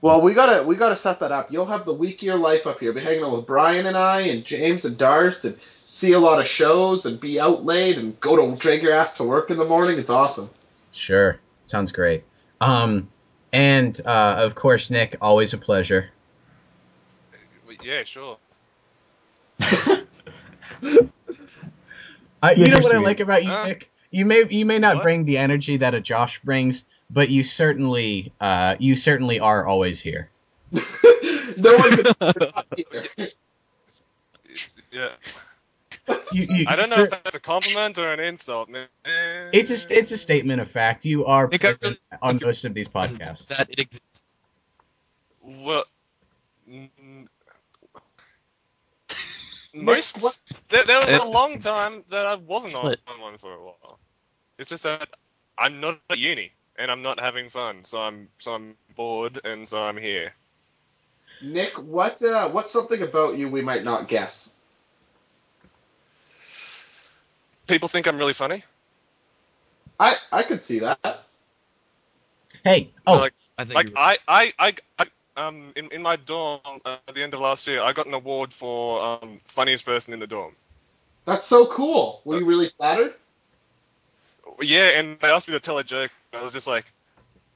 Well, we gotta set that up. You'll have the week of your life up here. Be hanging out with Brian and I and James and Darce and see a lot of shows and be out late and go to drag your ass to work in the morning. It's awesome. Sure. Sounds great. And of course, Nick, always a pleasure. Yeah, sure. You know what I like about you, Nick? You may not bring the energy that a Josh brings, but you certainly are always here. No one could not be here. Yeah. I don't know if that's a compliment or an insult, man. It's a statement of fact. You are present on most of these podcasts. That it exists. Well, there was a long time that I wasn't on one for a while. It's just that I'm not at uni and I'm not having fun, so I'm bored, and so I'm here. Nick, what's something about you we might not guess? People think I'm really funny. I could see that. Hey, in my dorm at the end of last year, I got an award for funniest person in the dorm. That's so cool. Were you really flattered? Yeah, and they asked me to tell a joke. I was just like,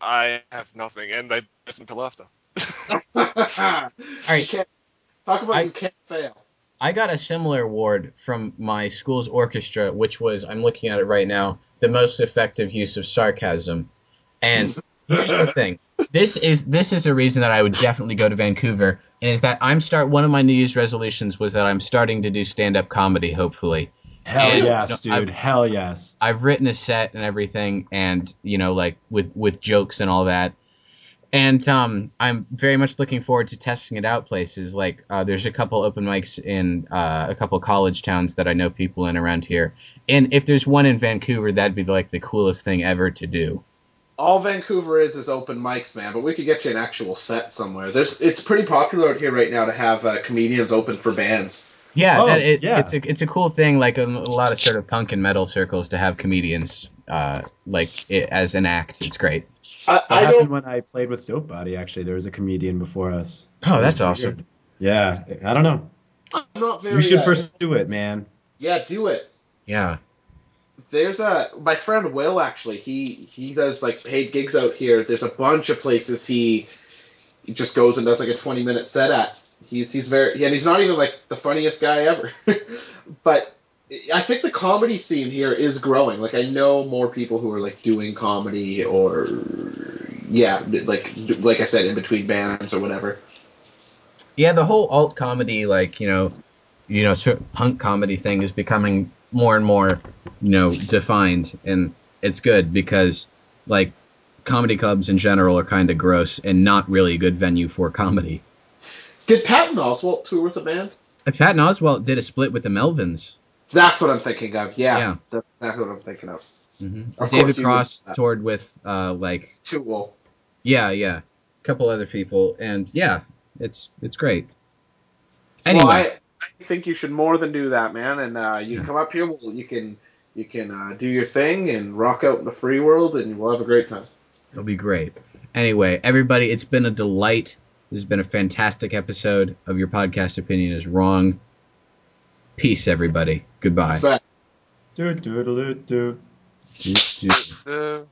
I have nothing, and they burst into laughter. All right, talk about you can't fail. I got a similar award from my school's orchestra, which was, I'm looking at it right now, the most effective use of sarcasm. And here's the thing. This is a reason that I would definitely go to Vancouver, and is that one of my New Year's resolutions was that I'm starting to do stand-up comedy, hopefully. Hell yes. I've written a set and everything, and, with jokes and all that. And I'm very much looking forward to testing it out places. Like, there's a couple open mics in a couple college towns that I know people in around here. And if there's one in Vancouver, that'd be, like, the coolest thing ever to do. All Vancouver is open mics, man, but we could get you an actual set somewhere. It's pretty popular out here right now to have comedians open for bands. Yeah, it's a cool thing, like a lot of sort of punk and metal circles to have comedians as an act. It's great. When I played with Dope Body, actually, there was a comedian before us. Oh, that's awesome. Weird. Yeah, I don't know. You should pursue it, man. Yeah, do it. Yeah. There's my friend Will, actually, he does like paid gigs out here. There's a bunch of places he just goes and does like a 20-minute set at. He's very, and he's not even like the funniest guy ever, but I think the comedy scene here is growing. Like I know more people who are like doing comedy or like I said, in between bands or whatever. Yeah, the whole alt comedy, like sort of punk comedy thing is becoming more and more defined, and it's good because like comedy clubs in general are kind of gross and not really a good venue for comedy. Did Patton Oswalt tour with a band? Patton Oswalt did a split with the Melvins. That's what I'm thinking of. Yeah. That's exactly what I'm thinking of. Mm-hmm. Of David Cross toured with Tool. Yeah, a couple other people, and yeah, it's great. Anyway, well, I think you should more than do that, man. And you can come up here. Well, you can do your thing and rock out in the free world, and we'll have a great time. It'll be great. Anyway, everybody, it's been a delight. This has been a fantastic episode of Your Podcast Opinion is Wrong. Peace, everybody. Goodbye. Do do do do do do.